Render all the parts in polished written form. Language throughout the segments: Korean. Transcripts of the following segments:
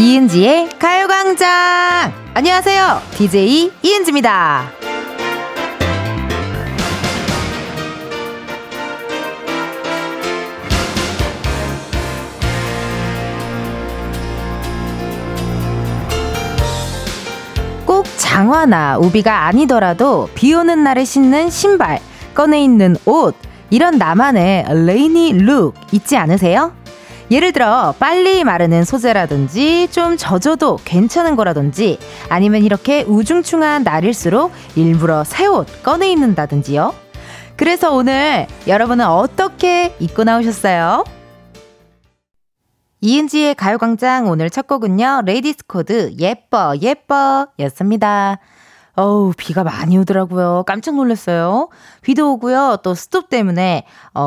이은지의 가요광장! 안녕하세요, DJ 이은지입니다. 꼭 장화나 우비가 아니더라도 비 오는 날에 신는 신발, 꺼내 입는 옷, 이런 나만의 레이니 룩 있지 않으세요? 예를 들어 빨리 마르는 소재라든지 좀 젖어도 괜찮은 거라든지 아니면 이렇게 우중충한 날일수록 일부러 새 옷 꺼내 입는다든지요. 그래서 오늘 여러분은 어떻게 입고 나오셨어요? 이은지의 가요광장 오늘 첫 곡은요. 레이디스 코드 예뻐 예뻐 였습니다. 어우, 비가 많이 오더라고요. 깜짝 놀랐어요. 비도 오고요. 또 스톱 때문에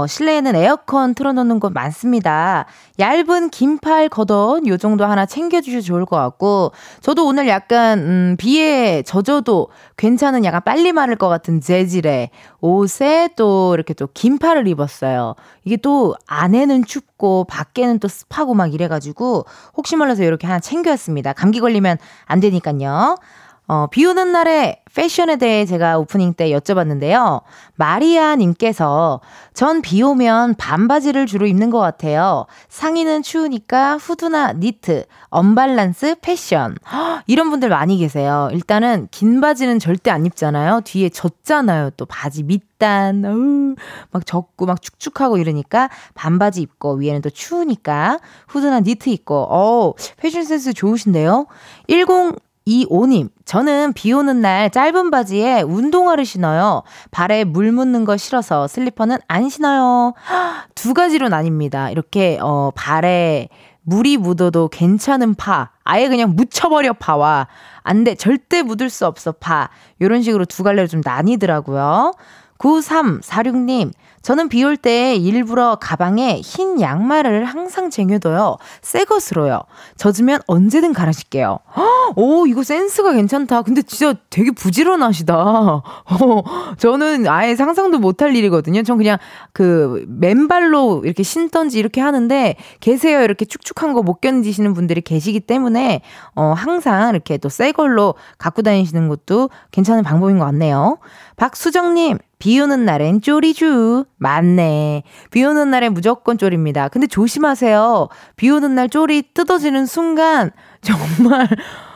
실내에는 에어컨 틀어놓는 곳 많습니다. 얇은 긴팔 겉옷 요 정도 하나 챙겨주셔도 좋을 것 같고 저도 오늘 약간 비에 젖어도 괜찮은 약간 빨리 마를 것 같은 재질의 옷에 또 이렇게 또 긴팔을 입었어요. 이게 또 안에는 춥고 밖에는 또 습하고 막 이래가지고 혹시 몰라서 이렇게 하나 챙겨왔습니다. 감기 걸리면 안 되니까요. 비 오는 날에 패션에 대해 제가 오프닝 때 여쭤봤는데요. 마리아 님께서 전 비 오면 반바지를 주로 입는 것 같아요. 상의는 추우니까 후드나 니트, 언밸런스 패션. 허, 이런 분들 많이 계세요. 일단은 긴 바지는 절대 안 입잖아요. 뒤에 젖잖아요. 또 바지 밑단 막 젖고 막 축축하고 이러니까 반바지 입고 위에는 또 추우니까 후드나 니트 입고 패션 센스 좋으신데요. 1025님, 저는 비 오는 날 짧은 바지에 운동화를 신어요. 발에 물 묻는 거 싫어서 슬리퍼는 안 신어요. 두 가지로 나뉩니다. 이렇게 발에 물이 묻어도 괜찮은 파, 아예 그냥 묻혀버려 파와 안 돼, 절대 묻을 수 없어 파, 이런 식으로 두 갈래로 좀 나뉘더라고요. 9346님, 저는 비 올 때 일부러 가방에 흰 양말을 항상 쟁여둬요. 새 것으로요. 젖으면 언제든 갈아 신게요. 오, 이거 센스가 괜찮다. 근데 진짜 되게 부지런하시다. 저는 아예 상상도 못할 일이거든요. 전 그냥 그 맨발로 이렇게 신던지 이렇게 하는데 계세요. 이렇게 축축한 거 못 견디시는 분들이 계시기 때문에 항상 이렇게 또 새 걸로 갖고 다니시는 것도 괜찮은 방법인 것 같네요. 박수정님, 비 오는 날엔 쪼리쥬. 맞네. 비 오는 날엔 무조건 쪼리입니다. 근데 조심하세요. 비 오는 날 쪼리 뜯어지는 순간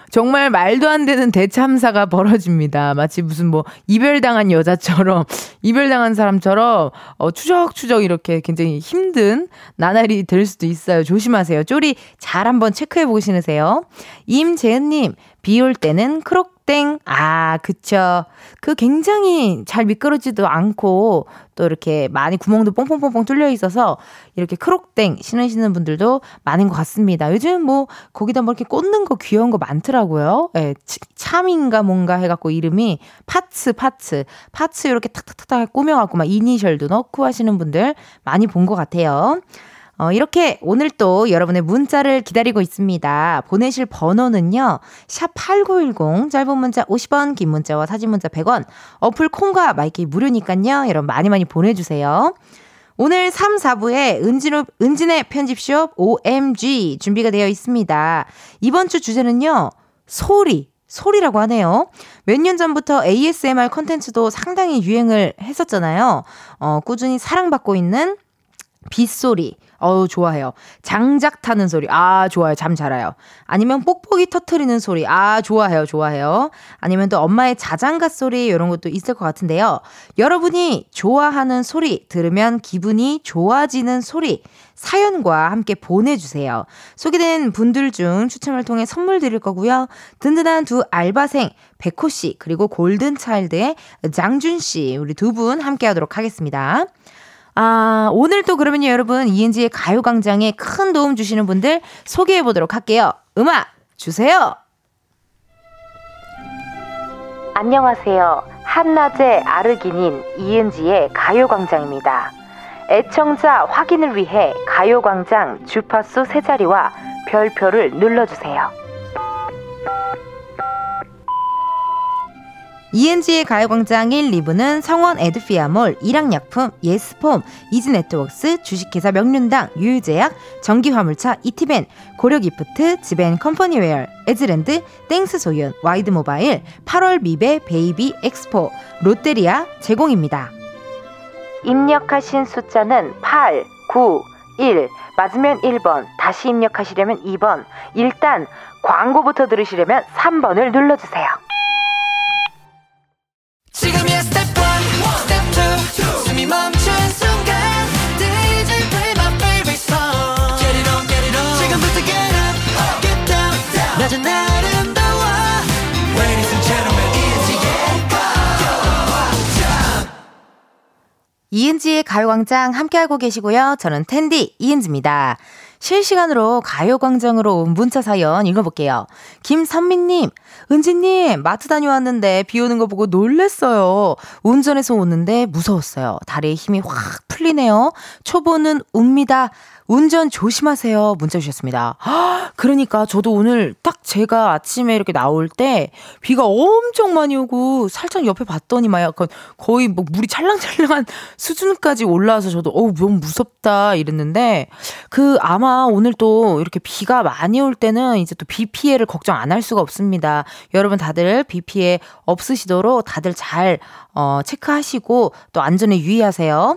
정말 말도 안 되는 대참사가 벌어집니다. 마치 무슨 뭐 이별당한 여자처럼, 이별당한 사람처럼 추적추적 이렇게 굉장히 힘든 나날이 될 수도 있어요. 조심하세요. 쪼리 잘 한번 체크해보고 신으세요. 임재은님, 비 올 때는 크롭 땡. 아, 그쵸. 그 굉장히 잘 미끄러지도 않고 또 이렇게 많이 구멍도 뽕뽕뽕뽕 뚫려 있어서 이렇게 크록땡 신으시는 분들도 많은 것 같습니다. 요즘 뭐 거기다 뭐 이렇게 꽂는 거 귀여운 거 많더라고요. 예, 참인가 뭔가 해갖고 이름이 파츠 이렇게 탁탁탁 꾸며갖고 막 이니셜도 넣고 하시는 분들 많이 본 것 같아요. 이렇게 오늘 또 여러분의 문자를 기다리고 있습니다. 보내실 번호는요. 샵8910, 짧은 문자 50원, 긴 문자와 사진 문자 100원, 어플 콩과 마이키 무료니까요. 여러분 많이 많이 보내주세요. 오늘 3, 4부에 은지네 편집숍 OMG 준비가 되어 있습니다. 이번 주 주제는요. 소리라고 하네요. 몇 년 전부터 ASMR 콘텐츠도 상당히 유행을 했었잖아요. 꾸준히 사랑받고 있는 빗소리. 좋아해요. 장작 타는 소리. 아, 좋아요. 잠 잘 와요. 아니면 뽁뽁이 터트리는 소리. 아, 좋아해요. 아니면 또 엄마의 자장가 소리 이런 것도 있을 것 같은데요. 여러분이 좋아하는 소리, 들으면 기분이 좋아지는 소리, 사연과 함께 보내주세요. 소개된 분들 중 추첨을 통해 선물 드릴 거고요. 든든한 두 알바생 백호 씨 그리고 골든차일드의 장준 씨, 우리 두 분 함께 하도록 하겠습니다. 아, 오늘 또 그러면요, 여러분, 이은지의 가요광장에 큰 도움 주시는 분들 소개해보도록 할게요. 음악 주세요. 안녕하세요. 한낮의 아르기닌 이은지의 가요광장입니다. 애청자 확인을 위해 가요광장 주파수 세 자리와 별표를 눌러주세요. 이은지의 가요광장 1, 2부는 성원 에드피아몰, 일양약품, 예스폼, 이지네트웍스, 주식회사 명륜당, 유유제약, 전기화물차 이티벤, 고려기프트, 지벤컴퍼니웨어, 에즈랜드, 땡스소윤, 와이드모바일, 8월 미베 베이비 엑스포, 롯데리아 제공입니다. 입력하신 숫자는 8, 9, 1, 맞으면 1번, 다시 입력하시려면 2번, 일단 광고부터 들으시려면 3번을 눌러주세요. 지금이야 스텝 1, 스텝 2, 숨이 멈춘 순간 DJ play my favorite song. Get it on, get it on. 지금부터 get up, get down, down. 낮은 아름다워. Ladies and gentlemen, 이은지의 가요광장. 이은지의 가요광장 함께하고 계시고요. 저는 텐디 이은지입니다. 실시간으로 가요광장으로 온 문자 사연 읽어볼게요. 김선미님, 은지님 마트 다녀왔는데 비 오는 거 보고 놀랬어요. 운전해서 오는데 무서웠어요. 다리에 힘이 확 풀리네요. 초보는 웁니다. 운전 조심하세요. 문자 주셨습니다. 그러니까 저도 오늘 딱 제가 아침에 이렇게 나올 때 비가 엄청 많이 오고 살짝 옆에 봤더니 막 약간 거의 뭐 물이 찰랑찰랑한 수준까지 올라와서 저도 너무 무섭다 이랬는데, 그 아마 오늘 또 이렇게 비가 많이 올 때는 이제 또 비 피해를 걱정 안 할 수가 없습니다. 여러분 다들 비 피해 없으시도록 다들 잘 체크하시고 또 안전에 유의하세요.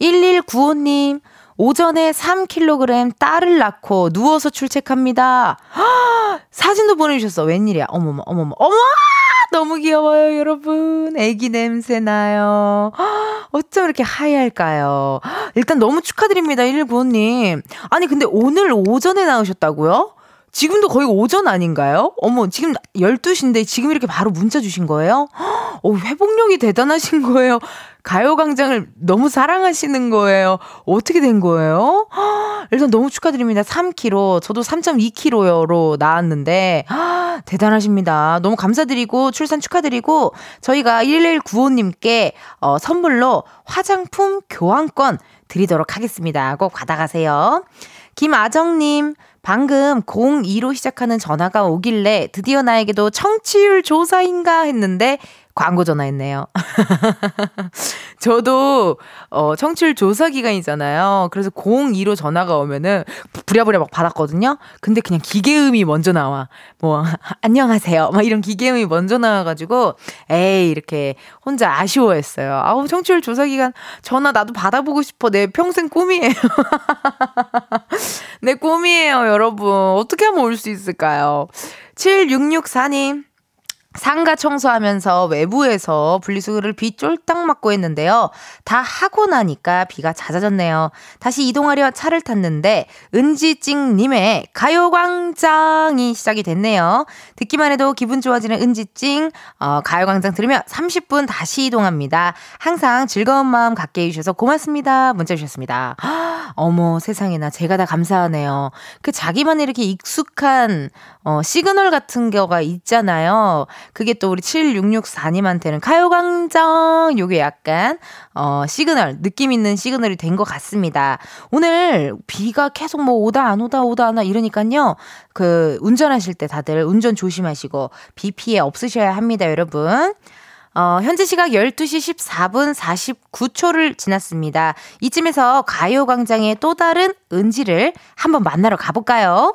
1195님. 오전에 3kg 딸을 낳고 누워서 출첵합니다. 허, 사진도 보내주셨어. 웬일이야. 어머머 어머머 어머, 너무 귀여워요 여러분. 애기 냄새 나요. 어쩜 이렇게 하얄까요. 일단 너무 축하드립니다 119호님. 아니 근데 오늘 오전에 나오셨다고요? 지금도 거의 오전 아닌가요? 어머, 지금 12시인데 지금 이렇게 바로 문자 주신 거예요? 회복력이 대단하신 거예요. 가요광장을 너무 사랑하시는 거예요. 어떻게 된 거예요? 일단 너무 축하드립니다. 3kg, 저도 3.2kg로 나왔는데 대단하십니다. 너무 감사드리고 출산 축하드리고 저희가 1195님께 선물로 화장품 교환권 드리도록 하겠습니다. 꼭 받아가세요. 김아정님, 방금 02로 시작하는 전화가 오길래 드디어 나에게도 청취율 조사인가 했는데 광고 전화했네요. 저도 청취율 조사 기간이잖아요. 그래서 02로 전화가 오면은 부랴부랴 막 받았거든요. 근데 그냥 기계음이 먼저 나와. 뭐 안녕하세요 막 이런 기계음이 먼저 나와가지고 에이 이렇게 혼자 아쉬워했어요. 아우 청취율 조사 기간 전화 나도 받아보고 싶어. 내 평생 꿈이에요. 내 꿈이에요 여러분. 어떻게 하면 올 수 있을까요? 7664님. 상가 청소하면서 외부에서 분리수거를 비 쫄딱 맞고 했는데요. 다 하고 나니까 비가 잦아졌네요. 다시 이동하려 차를 탔는데 은지찡님의 가요광장이 시작이 됐네요. 듣기만 해도 기분 좋아지는 은지찡. 가요광장 들으며 30분 다시 이동합니다. 항상 즐거운 마음 갖게 해주셔서 고맙습니다. 문자 주셨습니다. 어머 세상에나 제가 다 감사하네요. 그 자기만 이렇게 익숙한 시그널 같은 거가 있잖아요. 그게 또 우리 7664님한테는 가요광장 요게 약간 시그널 느낌 있는 시그널이 된 것 같습니다. 오늘 비가 계속 뭐 오다 안 오다 이러니까요. 그 운전하실 때 다들 운전 조심하시고 비 피해 없으셔야 합니다 여러분. 현재 시각 12시 14분 49초를 지났습니다. 이쯤에서 가요광장의 또 다른 은지를 한번 만나러 가볼까요?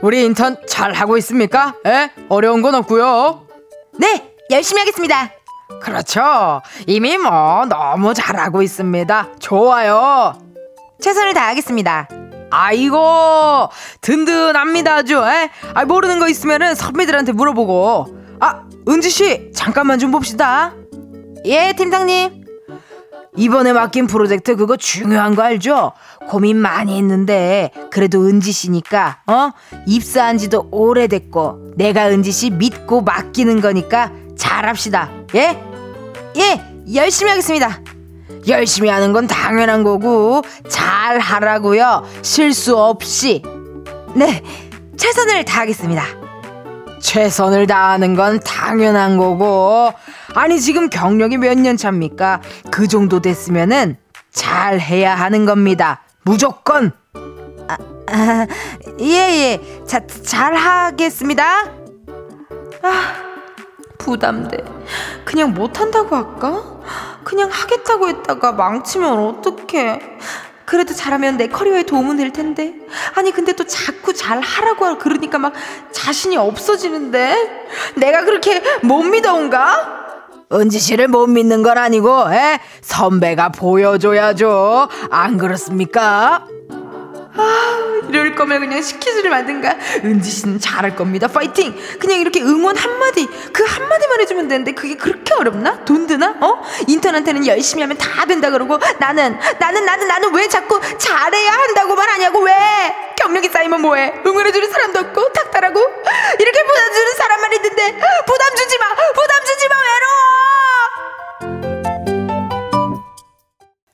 우리 인턴 잘하고 있습니까? 에? 어려운 건 없고요. 네, 열심히 하겠습니다. 그렇죠. 이미 뭐 너무 잘하고 있습니다. 좋아요. 최선을 다하겠습니다. 아이고 든든합니다 아주. 에? 모르는 거 있으면은 선배들한테 물어보고. 은지씨 잠깐만 좀 봅시다. 예 팀장님. 이번에 맡긴 프로젝트 그거 중요한 거 알죠? 고민 많이 했는데 그래도 은지씨니까 입사한 지도 오래됐고 내가 은지씨 믿고 맡기는 거니까 잘합시다. 예? 예 열심히 하겠습니다. 열심히 하는 건 당연한 거고 잘 하라고요. 실수 없이. 네, 최선을 다하겠습니다. 최선을 다하는 건 당연한 거고, 아니 지금 경력이 몇 년 차입니까? 그 정도 됐으면은 잘 해야 하는 겁니다. 무조건. 예예, 잘 하겠습니다. 부담돼. 그냥 못한다고 할까? 그냥 하겠다고 했다가 망치면 어떡해. 그래도 잘하면 내 커리어에 도움은 될 텐데. 아니 근데 또 자꾸 잘하라고 그러니까 막 자신이 없어지는데. 내가 그렇게 못 믿어온가? 은지씨를 못 믿는 건 아니고 선배가 보여줘야죠. 안 그렇습니까? 이럴 거면 그냥 시키지를 말든가. 은지씨는 잘할 겁니다. 파이팅! 그냥 이렇게 응원 한마디, 그 한마디만 해주면 되는데 그게 그렇게 어렵나? 돈 드나? 인턴한테는 열심히 하면 다 된다 그러고, 나는 왜 자꾸 잘해야 한다고만 하냐고. 왜? 경력이 쌓이면 뭐해? 응원해주는 사람도 없고 탁달하고 이렇게 부담주는 사람만 있는데. 부담주지마! 부담주지마! 외로워!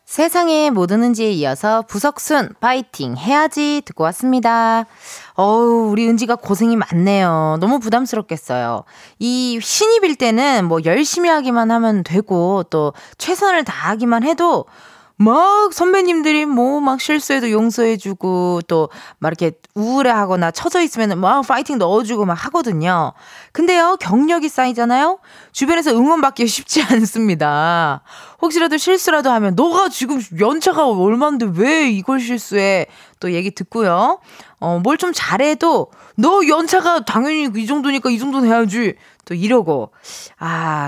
세상에 뭐 드는지에 이어서 부석순 파이팅 해야지 듣고 왔습니다. 어우, 우리 은지가 고생이 많네요. 너무 부담스럽겠어요. 이 신입일 때는 뭐 열심히 하기만 하면 되고 또 최선을 다하기만 해도 막 선배님들이 뭐 막 실수해도 용서해주고 또 막 이렇게 우울해하거나 처져 있으면 막 파이팅 넣어주고 막 하거든요. 근데요, 경력이 쌓이잖아요. 주변에서 응원받기 쉽지 않습니다. 혹시라도 실수라도 하면 너가 지금 연차가 얼만데 왜 이걸 실수해? 또 얘기 듣고요. 뭘 좀 잘해도 너 연차가 당연히 이 정도니까 이 정도는 해야지. 또 이러고.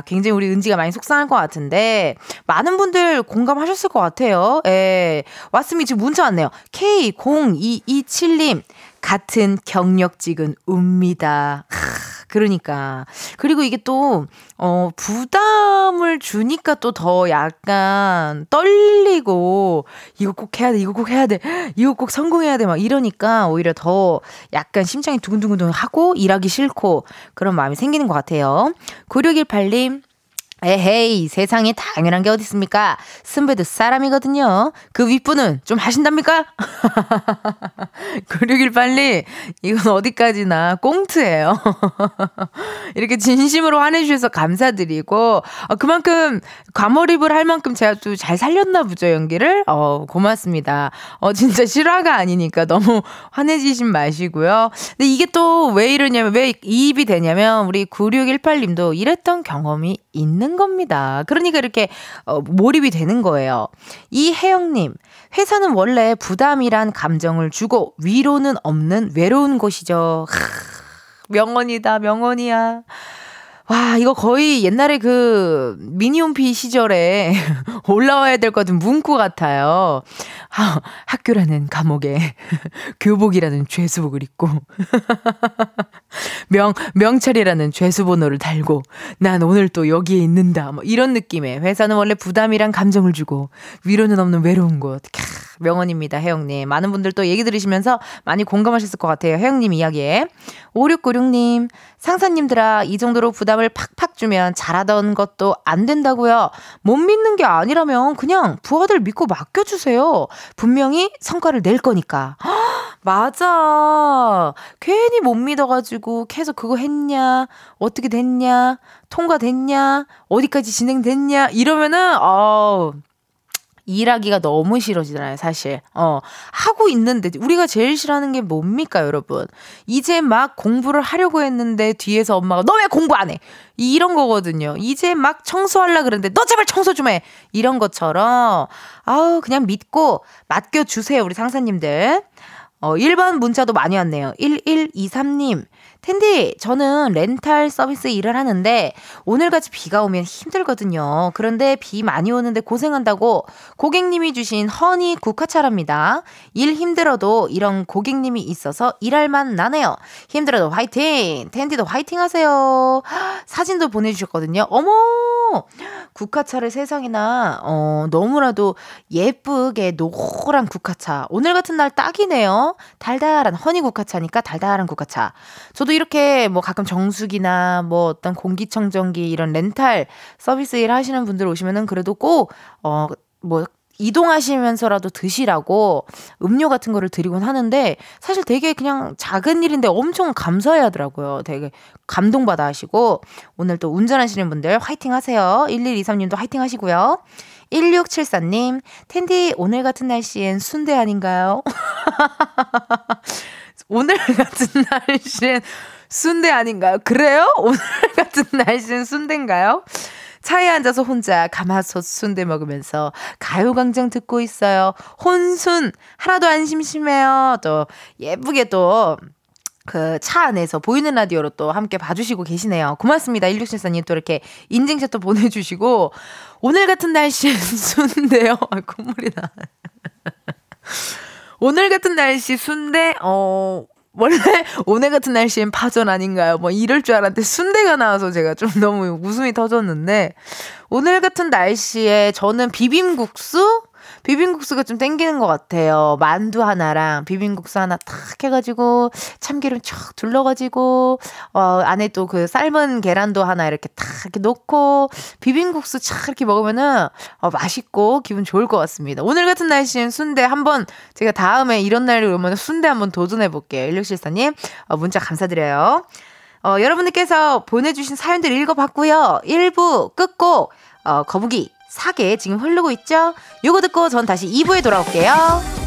굉장히 우리 은지가 많이 속상할 것 같은데 많은 분들 공감하셨을 것 같아요. 예. 왔음이 지금 문자 왔네요. K0227님. 같은 경력직은 웁니다. 그러니까. 그리고 이게 또 부담을 주니까 또 더 약간 떨리고 이거 꼭 해야 돼, 이거 꼭 해야 돼, 이거 꼭 성공해야 돼 막 이러니까 오히려 더 약간 심장이 두근두근하고 일하기 싫고 그런 마음이 생기는 것 같아요. 9618님. 에헤이, 세상에 당연한 게 어디 있습니까? 선배도 사람이거든요. 그 윗분은 좀 하신답니까? 9618님, 이건 어디까지나 꽁트예요. 이렇게 진심으로 화내주셔서 감사드리고, 그만큼 과몰입을 할 만큼 제가 또 잘 살렸나 보죠, 연기를. 고맙습니다. 진짜 실화가 아니니까 너무 화내지신 마시고요. 근데 이게 또 왜 이러냐면, 왜 이입이 되냐면 우리 9618님도 이랬던 경험이 있는 겁니다. 그러니까 이렇게 몰입이 되는 거예요. 이혜영님, 회사는 원래 부담이란 감정을 주고 위로는 없는 외로운 곳이죠. 명언이다, 명언이야. 와, 이거 거의 옛날에 그 미니홈피 시절에 올라와야 될 것 같은 문구 같아요. 학교라는 감옥에 교복이라는 죄수복을 입고 명찰이라는 죄수번호를 달고 난 오늘 또 여기에 있는다. 뭐 이런 느낌의 회사는 원래 부담이란 감정을 주고 위로는 없는 외로운 곳. 명언입니다, 혜영님. 많은 분들 또 얘기 들으시면서 많이 공감하셨을 것 같아요, 혜영님 이야기에. 5696님, 상사님들아, 이 정도로 부담을 팍팍 주면 잘하던 것도 안 된다고요. 못 믿는 게 아니라면 그냥 부하들 믿고 맡겨주세요. 분명히 성과를 낼 거니까. 맞아. 괜히 못 믿어가지고 계속 그거 했냐, 어떻게 됐냐, 통과됐냐, 어디까지 진행됐냐 이러면은 일하기가 너무 싫어지잖아요, 사실. 하고 있는데 우리가 제일 싫어하는 게 뭡니까, 여러분? 이제 막 공부를 하려고 했는데 뒤에서 엄마가 너 왜 공부 안 해? 이런 거거든요. 이제 막 청소하려고 그러는데 너 제발 청소 좀 해! 이런 것처럼 그냥 믿고 맡겨주세요, 우리 상사님들. 1번 문자도 많이 왔네요. 1123님. 텐디, 저는 렌탈 서비스 일을 하는데 오늘같이 비가 오면 힘들거든요. 그런데 비 많이 오는데 고생한다고 고객님이 주신 허니 국화차랍니다. 일 힘들어도 이런 고객님이 있어서 일할 만 나네요. 힘들어도 화이팅! 텐디도 화이팅 하세요. 사진도 보내주셨거든요. 어머! 국화차를 세상에나, 너무나도 예쁘게 노란 국화차. 오늘 같은 날 딱이네요. 달달한 허니 국화차니까 달달한 국화차. 저도 이렇게 뭐 가끔 정수기나 뭐 어떤 공기청정기 이런 렌탈 서비스 일 하시는 분들 오시면은 그래도 꼭 뭐 이동하시면서라도 드시라고 음료 같은 거를 드리곤 하는데 사실 되게 그냥 작은 일인데 엄청 감사해 하더라고요. 되게 감동받아 하시고 오늘 또 운전하시는 분들 화이팅 하세요. 1123님도 화이팅 하시고요. 1674님 텐디 오늘 같은 날씨엔 순대 아닌가요? 오늘 같은 날씨엔 순대 아닌가요? 그래요? 오늘 같은 날씨엔 순대인가요? 차에 앉아서 혼자 가마솥 순대 먹으면서 가요광장 듣고 있어요. 혼순 하나도 안 심심해요. 또 예쁘게 또 그 차 안에서 보이는 라디오로 또 함께 봐주시고 계시네요. 고맙습니다. 1674님 또 이렇게 인증샷도 보내주시고 오늘 같은 날씨엔 순대요. 아, 콧물이 나. 오늘 같은 날씨 순대 원래 오늘 같은 날씨엔 파전 아닌가요? 뭐 이럴 줄 알았는데 순대가 나와서 제가 좀 너무 웃음이 터졌는데 오늘 같은 날씨에 저는 비빔국수가 좀 땡기는 것 같아요. 만두 하나랑 비빔국수 하나 탁 해가지고 참기름 쫙 둘러가지고 안에 또 그 삶은 계란도 하나 이렇게 탁 이렇게 넣고 비빔국수 쫙 이렇게 먹으면은 맛있고 기분 좋을 것 같습니다. 오늘 같은 날씨엔 순대 한번 제가 다음에 이런 날이 오면 순대 한번 도전해볼게요. 1674님 문자 감사드려요. 여러분들께서 보내주신 사연들 읽어봤고요. 1부 끝곡 거북이 사계 지금 흐르고 있죠? 요거 듣고 전 다시 2부에 돌아올게요.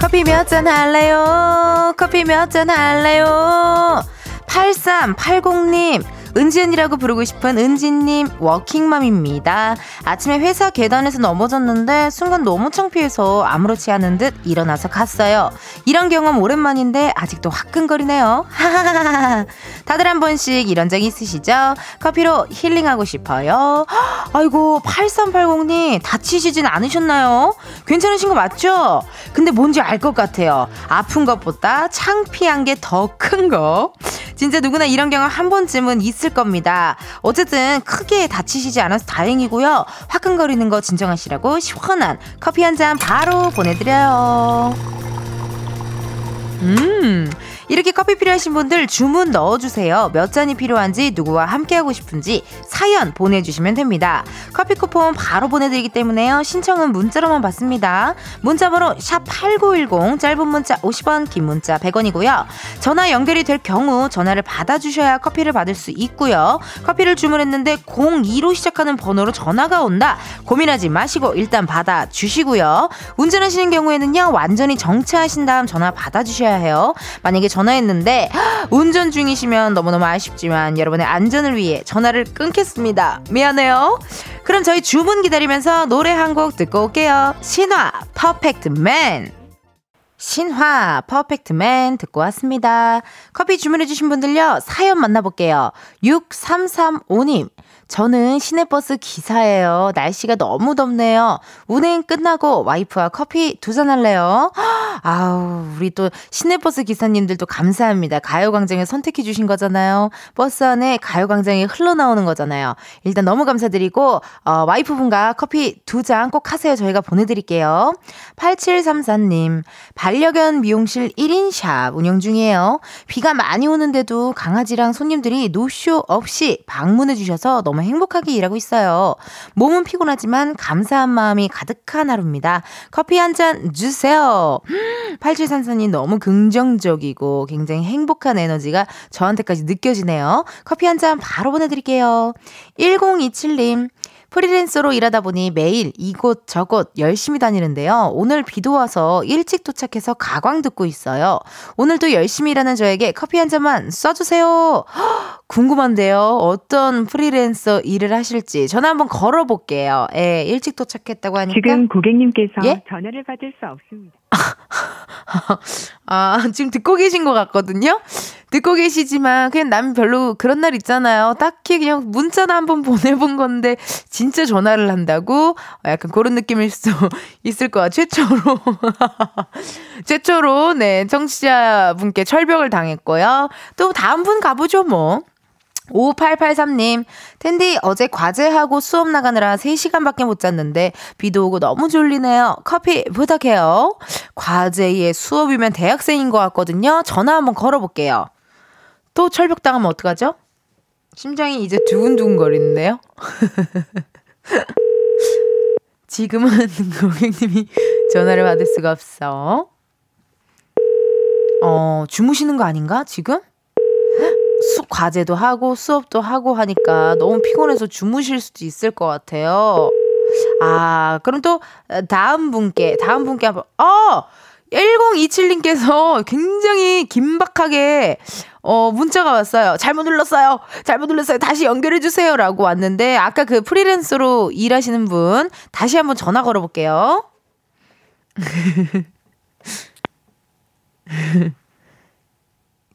커피 몇 잔 할래요? 커피 몇 잔 할래요? 8380님 은지 언니라고 부르고 싶은 은지님 워킹맘입니다. 아침에 회사 계단에서 넘어졌는데 순간 너무 창피해서 아무렇지 않은 듯 일어나서 갔어요. 이런 경험 오랜만인데 아직도 화끈거리네요. 다들 한 번씩 이런 적 있으시죠? 커피로 힐링하고 싶어요. 아이고 8380님 다치시진 않으셨나요? 괜찮으신 거 맞죠? 근데 뭔지 알 것 같아요. 아픈 것보다 창피한 게 더 큰 거. 진짜 누구나 이런 경험 한 번쯤은 있을 겁니다. 어쨌든 크게 다치시지 않아서 다행이고요. 화끈거리는 거 진정하시라고 시원한 커피 한 잔 바로 보내드려요. 이렇게 커피 필요하신 분들 주문 넣어주세요. 몇 잔이 필요한지 누구와 함께하고 싶은지 사연 보내주시면 됩니다. 커피 쿠폰 바로 보내드리기 때문에요. 신청은 문자로만 받습니다. 문자번호 샵8910 짧은 문자 50원 긴 문자 100원이고요. 전화 연결이 될 경우 전화를 받아주셔야 커피를 받을 수 있고요. 커피를 주문했는데 02로 시작하는 번호로 전화가 온다. 고민하지 마시고 일단 받아주시고요. 운전하시는 경우에는요. 완전히 정차하신 다음 전화 받아주셔야 해요. 만약에 전화했는데 운전 중이시면 너무너무 아쉽지만 여러분의 안전을 위해 전화를 끊겠습니다. 미안해요. 그럼 저희 주문 기다리면서 노래 한 곡 듣고 올게요. 신화 퍼펙트맨. 신화 퍼펙트맨 듣고 왔습니다. 커피 주문해주신 분들요. 사연 만나볼게요. 6335님. 저는 시내버스 기사예요. 날씨가 너무 덥네요. 운행 끝나고 와이프와 커피 두 잔 할래요. 아우, 우리 또 시내버스 기사님들도 감사합니다. 가요광장에 선택해 주신 거잖아요. 버스 안에 가요광장이 흘러나오는 거잖아요. 일단 너무 감사드리고 와이프분과 커피 두 잔 꼭 하세요. 저희가 보내드릴게요. 8734님 반려견 미용실 1인 샵 운영 중이에요. 비가 많이 오는데도 강아지랑 손님들이 노쇼 없이 방문해 주셔서 너무 행복하게 일하고 있어요. 몸은 피곤하지만 감사한 마음이 가득한 하루입니다. 커피 한 잔 주세요. 8734님 너무 긍정적이고 굉장히 행복한 에너지가 저한테까지 느껴지네요. 커피 한 잔 바로 보내드릴게요. 1027님 프리랜서로 일하다 보니 매일 이곳저곳 열심히 다니는데요. 오늘 비도 와서 일찍 도착해서 가광 듣고 있어요. 오늘도 열심히 일하는 저에게 커피 한 잔만 쏴주세요. 궁금한데요. 어떤 프리랜서 일을 하실지 전화 한번 걸어볼게요. 예, 일찍 도착했다고 하니까. 지금 고객님께서 예? 전화를 받을 수 없습니다. 아, 지금 듣고 계신 것 같거든요. 듣고 계시지만 그냥 남 별로 그런 날 있잖아요. 딱히 그냥 문자나 한번 보내본 건데 진짜 전화를 한다고? 약간 그런 느낌일 수 있을 거야. 최초로 네, 청취자분께 철벽을 당했고요. 또 다음 분 가보죠 뭐. 5883님, 텐디 어제 과제하고 수업 나가느라 3시간밖에 못 잤는데 비도 오고 너무 졸리네요. 커피 부탁해요. 과제에 수업이면 대학생인 것 같거든요. 전화 한번 걸어볼게요. 또 철벽당하면 어떡하죠? 심장이 이제 두근두근거리는데요. 지금은 고객님이 전화를 받을 수가 없어. 주무시는 거 아닌가 지금? 과제도 하고 수업도 하고 하니까 너무 피곤해서 주무실 수도 있을 것 같아요. 아, 그럼 또 다음 분께 한번 1027님께서 굉장히 긴박하게 문자가 왔어요. 잘못 눌렀어요. 다시 연결해주세요 라고 왔는데 아까 그 프리랜서로 일하시는 분 다시 한번 전화 걸어볼게요.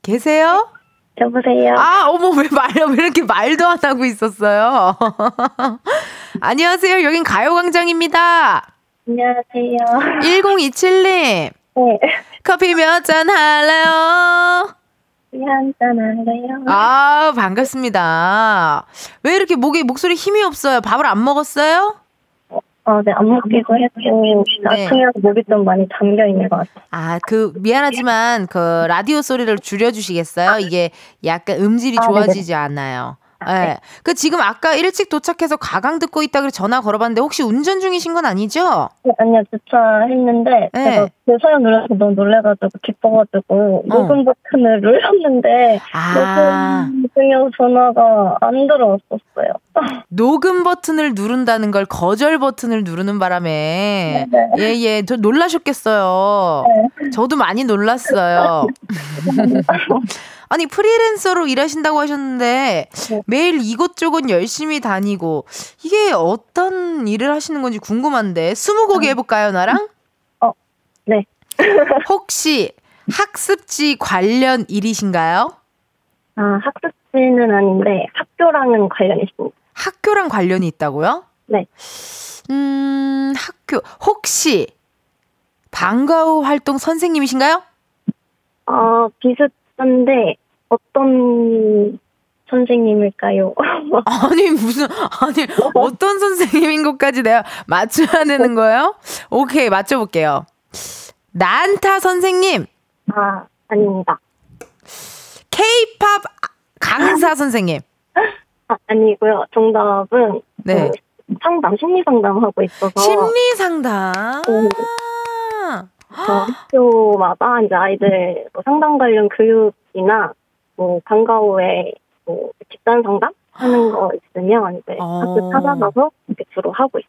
계세요? 여보세요. 아, 어머, 왜 이렇게 말도 안 하고 있었어요? 안녕하세요. 여긴 가요광장입니다. 안녕하세요. 1027님. 네. 커피 몇 잔 할래요? 한 잔 할래요? 아, 반갑습니다. 왜 이렇게 목소리 힘이 없어요? 밥을 안 먹었어요? 네, 안 먹기도 했고, 아침에서 목이 좀 많이 잠겨있는 것 같아요. 아, 미안하지만, 라디오 소리를 줄여주시겠어요? 이게 약간 음질이 좋아지지 않아요. 네. 지금 아까 일찍 도착해서 가강 듣고 있다고 전화 걸어봤는데, 혹시 운전 중이신 건 아니죠? 네, 아니요, 주차했는데, 네. 제가 그 사연 눌러서 너무 놀래가지고, 기뻐가지고, 녹음 버튼을 눌렀는데, 녹음 버튼에 전화가 안 들어왔었어요. 녹음 버튼을 누른다는 걸 거절 버튼을 누르는 바람에, 예, 저 놀라셨겠어요. 네. 저도 많이 놀랐어요. 아니, 프리랜서로 일하신다고 하셨는데, 매일 이곳저곳 열심히 다니고, 이게 어떤 일을 하시는 건지 궁금한데, 20곡이 해볼까요, 나랑? 네. 혹시 학습지 관련 일이신가요? 아, 학습지는 아닌데, 학교랑은 관련이 있습니다. 학교랑 관련이 있다고요? 네. 혹시 방과 후 활동 선생님이신가요? 비슷한데, 어떤 선생님일까요? 어떤 선생님인 것까지 내가 맞춰야 되는 거예요? 오케이, 맞춰볼게요. 난타 선생님. 아, 아닙니다. K-POP 강사 선생님. 아, 아니고요. 정답은 네. 심리 상담 하고 있어서. 심리 상담. 학교마다 이제 아이들 상담 관련 교육이나 방과 후에 집단 상담 하는 거 있으면 이제 학교 찾아가서 이렇게 주로 하고 있어요.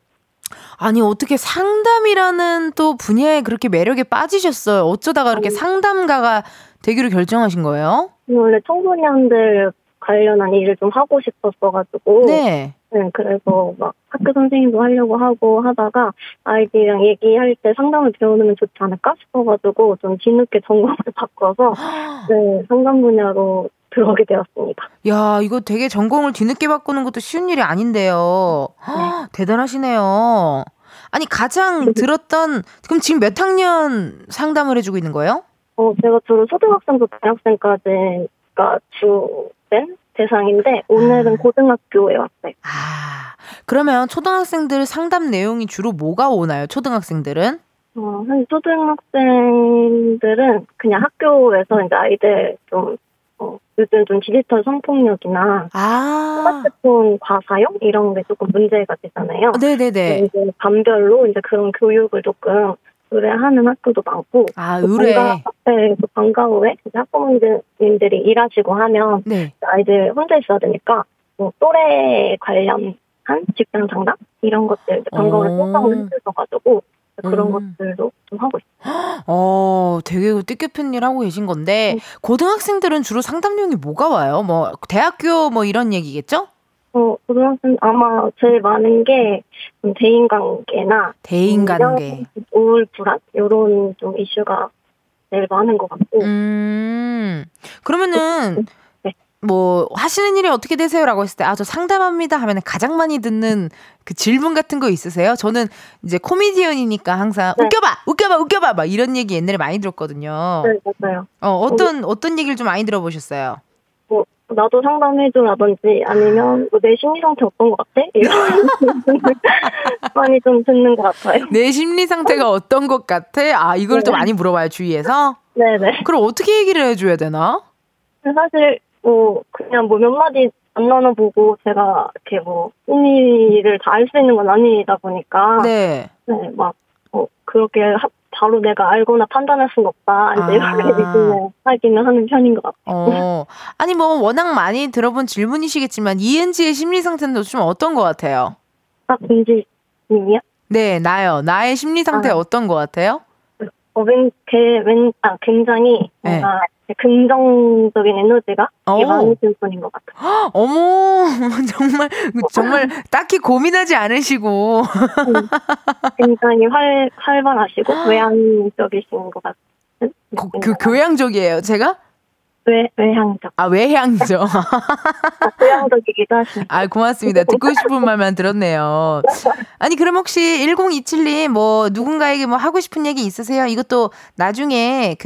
아니, 어떻게 상담이라는 또 분야에 그렇게 매력에 빠지셨어요? 어쩌다가 이렇게 상담가가 되기로 결정하신 거예요? 원래 청소년들 관련한 일을 좀 하고 싶었어가지고. 네. 네, 그래서 학교 선생님도 하려고 하고 하다가 아이들이랑 얘기할 때 상담을 배우면 좋지 않을까 싶어가지고 좀 뒤늦게 전공을 바꿔서 네, 상담 분야로 들어오게 되었습니다. 야, 이거 되게 전공을 뒤늦게 바꾸는 것도 쉬운 일이 아닌데요. 네. 대단하시네요. 아니, 가장 들었던, 그럼 지금 몇 학년 상담을 해주고 있는 거예요? 제가 주로 초등학생부터 대학생까지가 주된 대상인데 오늘은 고등학교에 왔어요. 아, 그러면 초등학생들 상담 내용이 주로 뭐가 오나요? 초등학생들은? 초등학생들은 그냥 학교에서 이제 아이들 좀 요즘 좀 디지털 성폭력이나 스마트폰 과사용 이런 게 조금 문제가 되잖아요. 네네네. 이제 반별로 이제 그런 교육을 조금 의뢰하는 학교도 많고. 아, 의뢰. 방과 후에 학부모님들이 일하시고 하면 네. 아이들 혼자 있어야 되니까 또래 관련한 약간 직장 장담? 이런 것들 점검을 생각을 해주셔가지고 그런 것들도 좀 하고 있어요. 되게 뜻깊은 일 하고 계신 건데 고등학생들은 주로 상담용이 뭐가 와요? 뭐 대학교 뭐 이런 얘기겠죠? 고등학생 아마 제일 많은 게 대인관계나 대인관계, 우울, 불안 이런 좀 이슈가 제일 많은 것 같고. 그러면은 네. 뭐 하시는 일이 어떻게 되세요라고 했을 때 저 상담합니다 하면은 가장 많이 듣는 그 질문 같은 거 있으세요? 저는 이제 코미디언이니까 항상 네. 웃겨봐 막 이런 얘기 옛날에 많이 들었거든요. 네 맞아요. 어떤 얘기를 좀 많이 들어보셨어요? 나도 상담해줘라든지 아니면 내 심리 상태 어떤 것 같아? 이런 많이 좀 듣는 것 같아요. 내 심리 상태가 어떤 것 같아? 이걸 또 많이 물어봐요 주위에서? 네네. 그럼 어떻게 얘기를 해줘야 되나? 사실 그냥 몇 마디 안 나눠보고 제가 이렇게 심리를 다 알 수 있는 건 아니다 보니까 그렇게 바로 내가 알거나 판단할 수는 없다. 이렇게 느낌을 하기는 하는 편인 것 같아요. 아니 워낙 많이 들어본 질문이시겠지만 이은지의 심리 상태는 좀 어떤 것 같아요? 은지님이요? 네, 나요. 나의 심리 상태 어떤 것 같아요? 굉장히 뭔가 긍정적인 에너지가 많이 드는 분인 것 같아요. 어머, 정말 딱히 고민하지 않으시고 굉장히 활발하시고 외향적이신 것 같은. 교양적이에요, 제가? 외향적. 외향적. 외향적이기도 하시네요. 고맙습니다. 듣고 싶은 말만 들었네요. 아니, 그럼 혹시 1027님 누군가에게 하고 싶은 얘기 있으세요? 이것도 나중에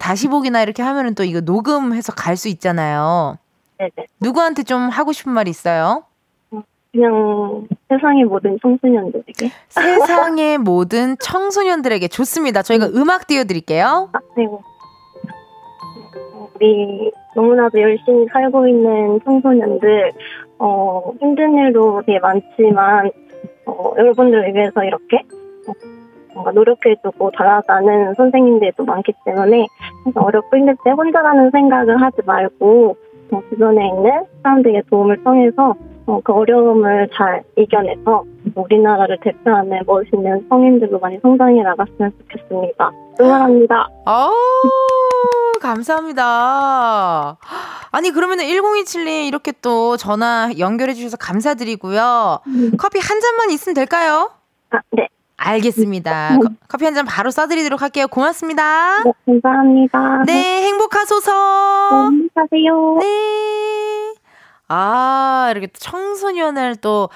다시 보기나 이렇게 하면은 또 이거 녹음해서 갈 수 있잖아요. 네네. 누구한테 좀 하고 싶은 말 있어요? 그냥 세상의 모든 청소년들에게. 세상의 모든 청소년들에게. 좋습니다. 저희가 음악 띄워드릴게요. 네. 우리 너무나도 열심히 살고 있는 청소년들, 힘든 일도 되게 많지만, 여러분들을 위해서 이렇게 뭔가 노력해주고 다가가는 선생님들도 많기 때문에, 어렵고 힘들 때 혼자라는 생각을 하지 말고, 주변에 있는 사람들의 도움을 통해서, 그 어려움을 잘 이겨내서 우리나라를 대표하는 멋있는 성인들로 많이 성장해 나갔으면 좋겠습니다. 응원합니다. 감사합니다. 아니 그러면 1027님 이렇게 또 전화 연결해 주셔서 감사드리고요. 커피 한 잔만 있으면 될까요? 네. 알겠습니다. 커피 한 잔 바로 쏴드리도록 할게요. 고맙습니다. 네, 감사합니다. 네, 행복하소서. 네, 행복하세요. 네. 이렇게 청소년을 또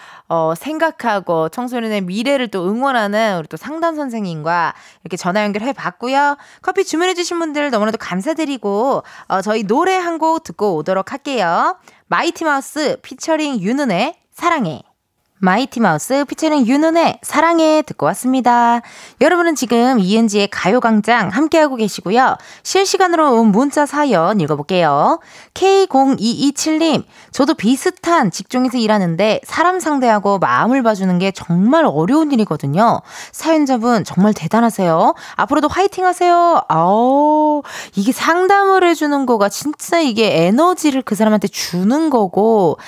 생각하고 청소년의 미래를 또 응원하는 우리 또 상담 선생님과 이렇게 전화 연결해 봤고요. 커피 주문해 주신 분들 너무나도 감사드리고 저희 노래 한 곡 듣고 오도록 할게요. 마이티마우스 피처링 윤은혜 사랑해. 마이티마우스 피처링 윤은혜 사랑해 듣고 왔습니다. 여러분은 지금 이은지의 가요광장 함께하고 계시고요. 실시간으로 온 문자 사연 읽어볼게요. K0227님 저도 비슷한 직종에서 일하는데 사람 상대하고 마음을 봐주는 게 정말 어려운 일이거든요. 사연자분 정말 대단하세요. 앞으로도 화이팅 하세요. 이게 상담을 해주는 거가 진짜 이게 에너지를 그 사람한테 주는 거고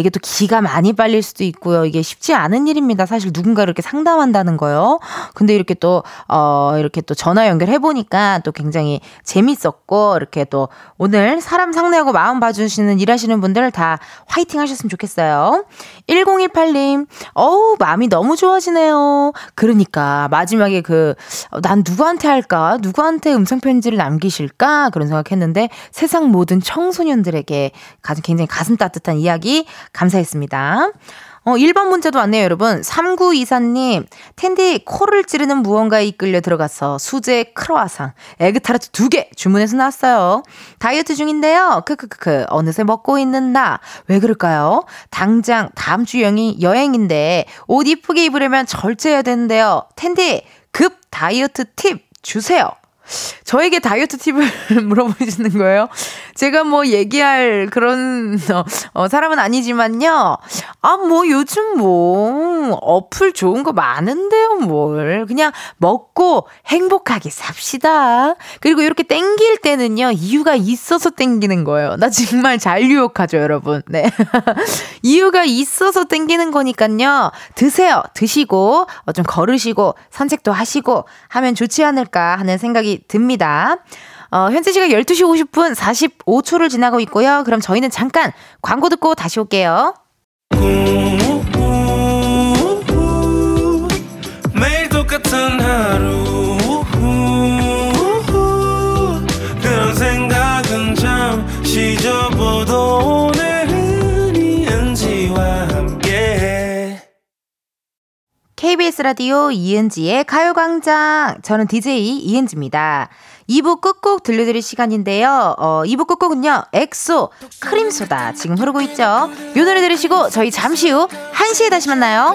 이게 또 기가 많이 빨릴 수도 있고 이게 쉽지 않은 일입니다. 사실 누군가를 이렇게 상담한다는 거요. 근데 이렇게 또 이렇게 또 전화 연결해 보니까 또 굉장히 재밌었고 이렇게 또 오늘 사람 상대하고 마음 봐주시는 일하시는 분들 다 화이팅 하셨으면 좋겠어요. 1018님 마음이 너무 좋아지네요. 그러니까 마지막에 난 누구한테 할까? 누구한테 음성 편지를 남기실까? 그런 생각했는데 세상 모든 청소년들에게 굉장히 가슴 따뜻한 이야기 감사했습니다. 1번 문자도 왔네요, 여러분. 3924님, 텐디 코를 찌르는 무언가에 이끌려 들어가서 수제 크로아상, 에그타르트 2개 주문해서 나왔어요. 다이어트 중인데요. 어느새 먹고 있는 나. 왜 그럴까요? 당장 다음 주 여행인데 옷 이쁘게 입으려면 절제해야 되는데요. 텐디 급 다이어트 팁 주세요. 저에게 다이어트 팁을 물어보시는 거예요? 제가 뭐 얘기할 그런 사람은 아니지만요. 아, 뭐 요즘 뭐 어플 좋은 거 많은데요, 뭘. 그냥 먹고 행복하게 삽시다. 그리고 이렇게 땡길 때는요, 이유가 있어서 땡기는 거예요. 나 정말 잘 유혹하죠, 여러분. 네. 이유가 있어서 땡기는 거니까요. 드세요. 드시고 좀 걸으시고 산책도 하시고 하면 좋지 않을까 하는 생각이 듭니다. 현재 시각 12시 50분 45초를 지나고 있고요. 그럼 저희는 잠깐 광고 듣고 다시 올게요. 매일 똑같은 하루 그런 생각은 잠시 접어도 오늘은 이은지와 함께 KBS 라디오 이은지의 가요광장. 저는 DJ 이은지입니다. 2부 끝곡 들려드릴 시간인데요. 2부 끝곡은요, 엑소 크림소다 지금 흐르고 있죠. 이 노래 들으시고 저희 잠시 후 1시에 다시 만나요.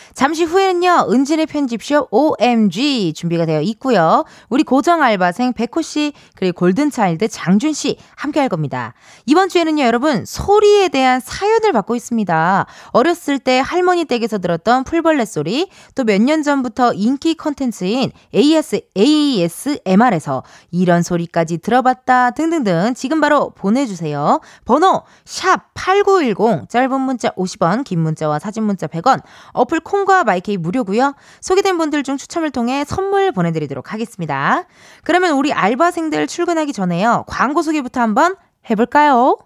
잠시 후에는요, 은지네 편집숍 OMG 준비가 되어 있고요. 우리 고정 알바생 백호 씨, 그리고 골든차일드 장준 씨 함께 할 겁니다. 이번 주에는요, 여러분, 소리에 대한 사연을 받고 있습니다. 어렸을 때 할머니 댁에서 들었던 풀벌레 소리, 또 몇 년 전부터 인기 컨텐츠인 ASMR에서 이런 소리까지 들어봤다 등등등 지금 바로 보내주세요. 번호 샵8910, 짧은 문자 50원, 긴 문자와 사진 문자 100원, 어플 콩 과 마이케이 무료고요. 소개된 분들 중 추첨을 통해 선물 보내드리도록 하겠습니다. 그러면 우리 알바생들 출근하기 전에요, 광고 소개부터 한번 해볼까요?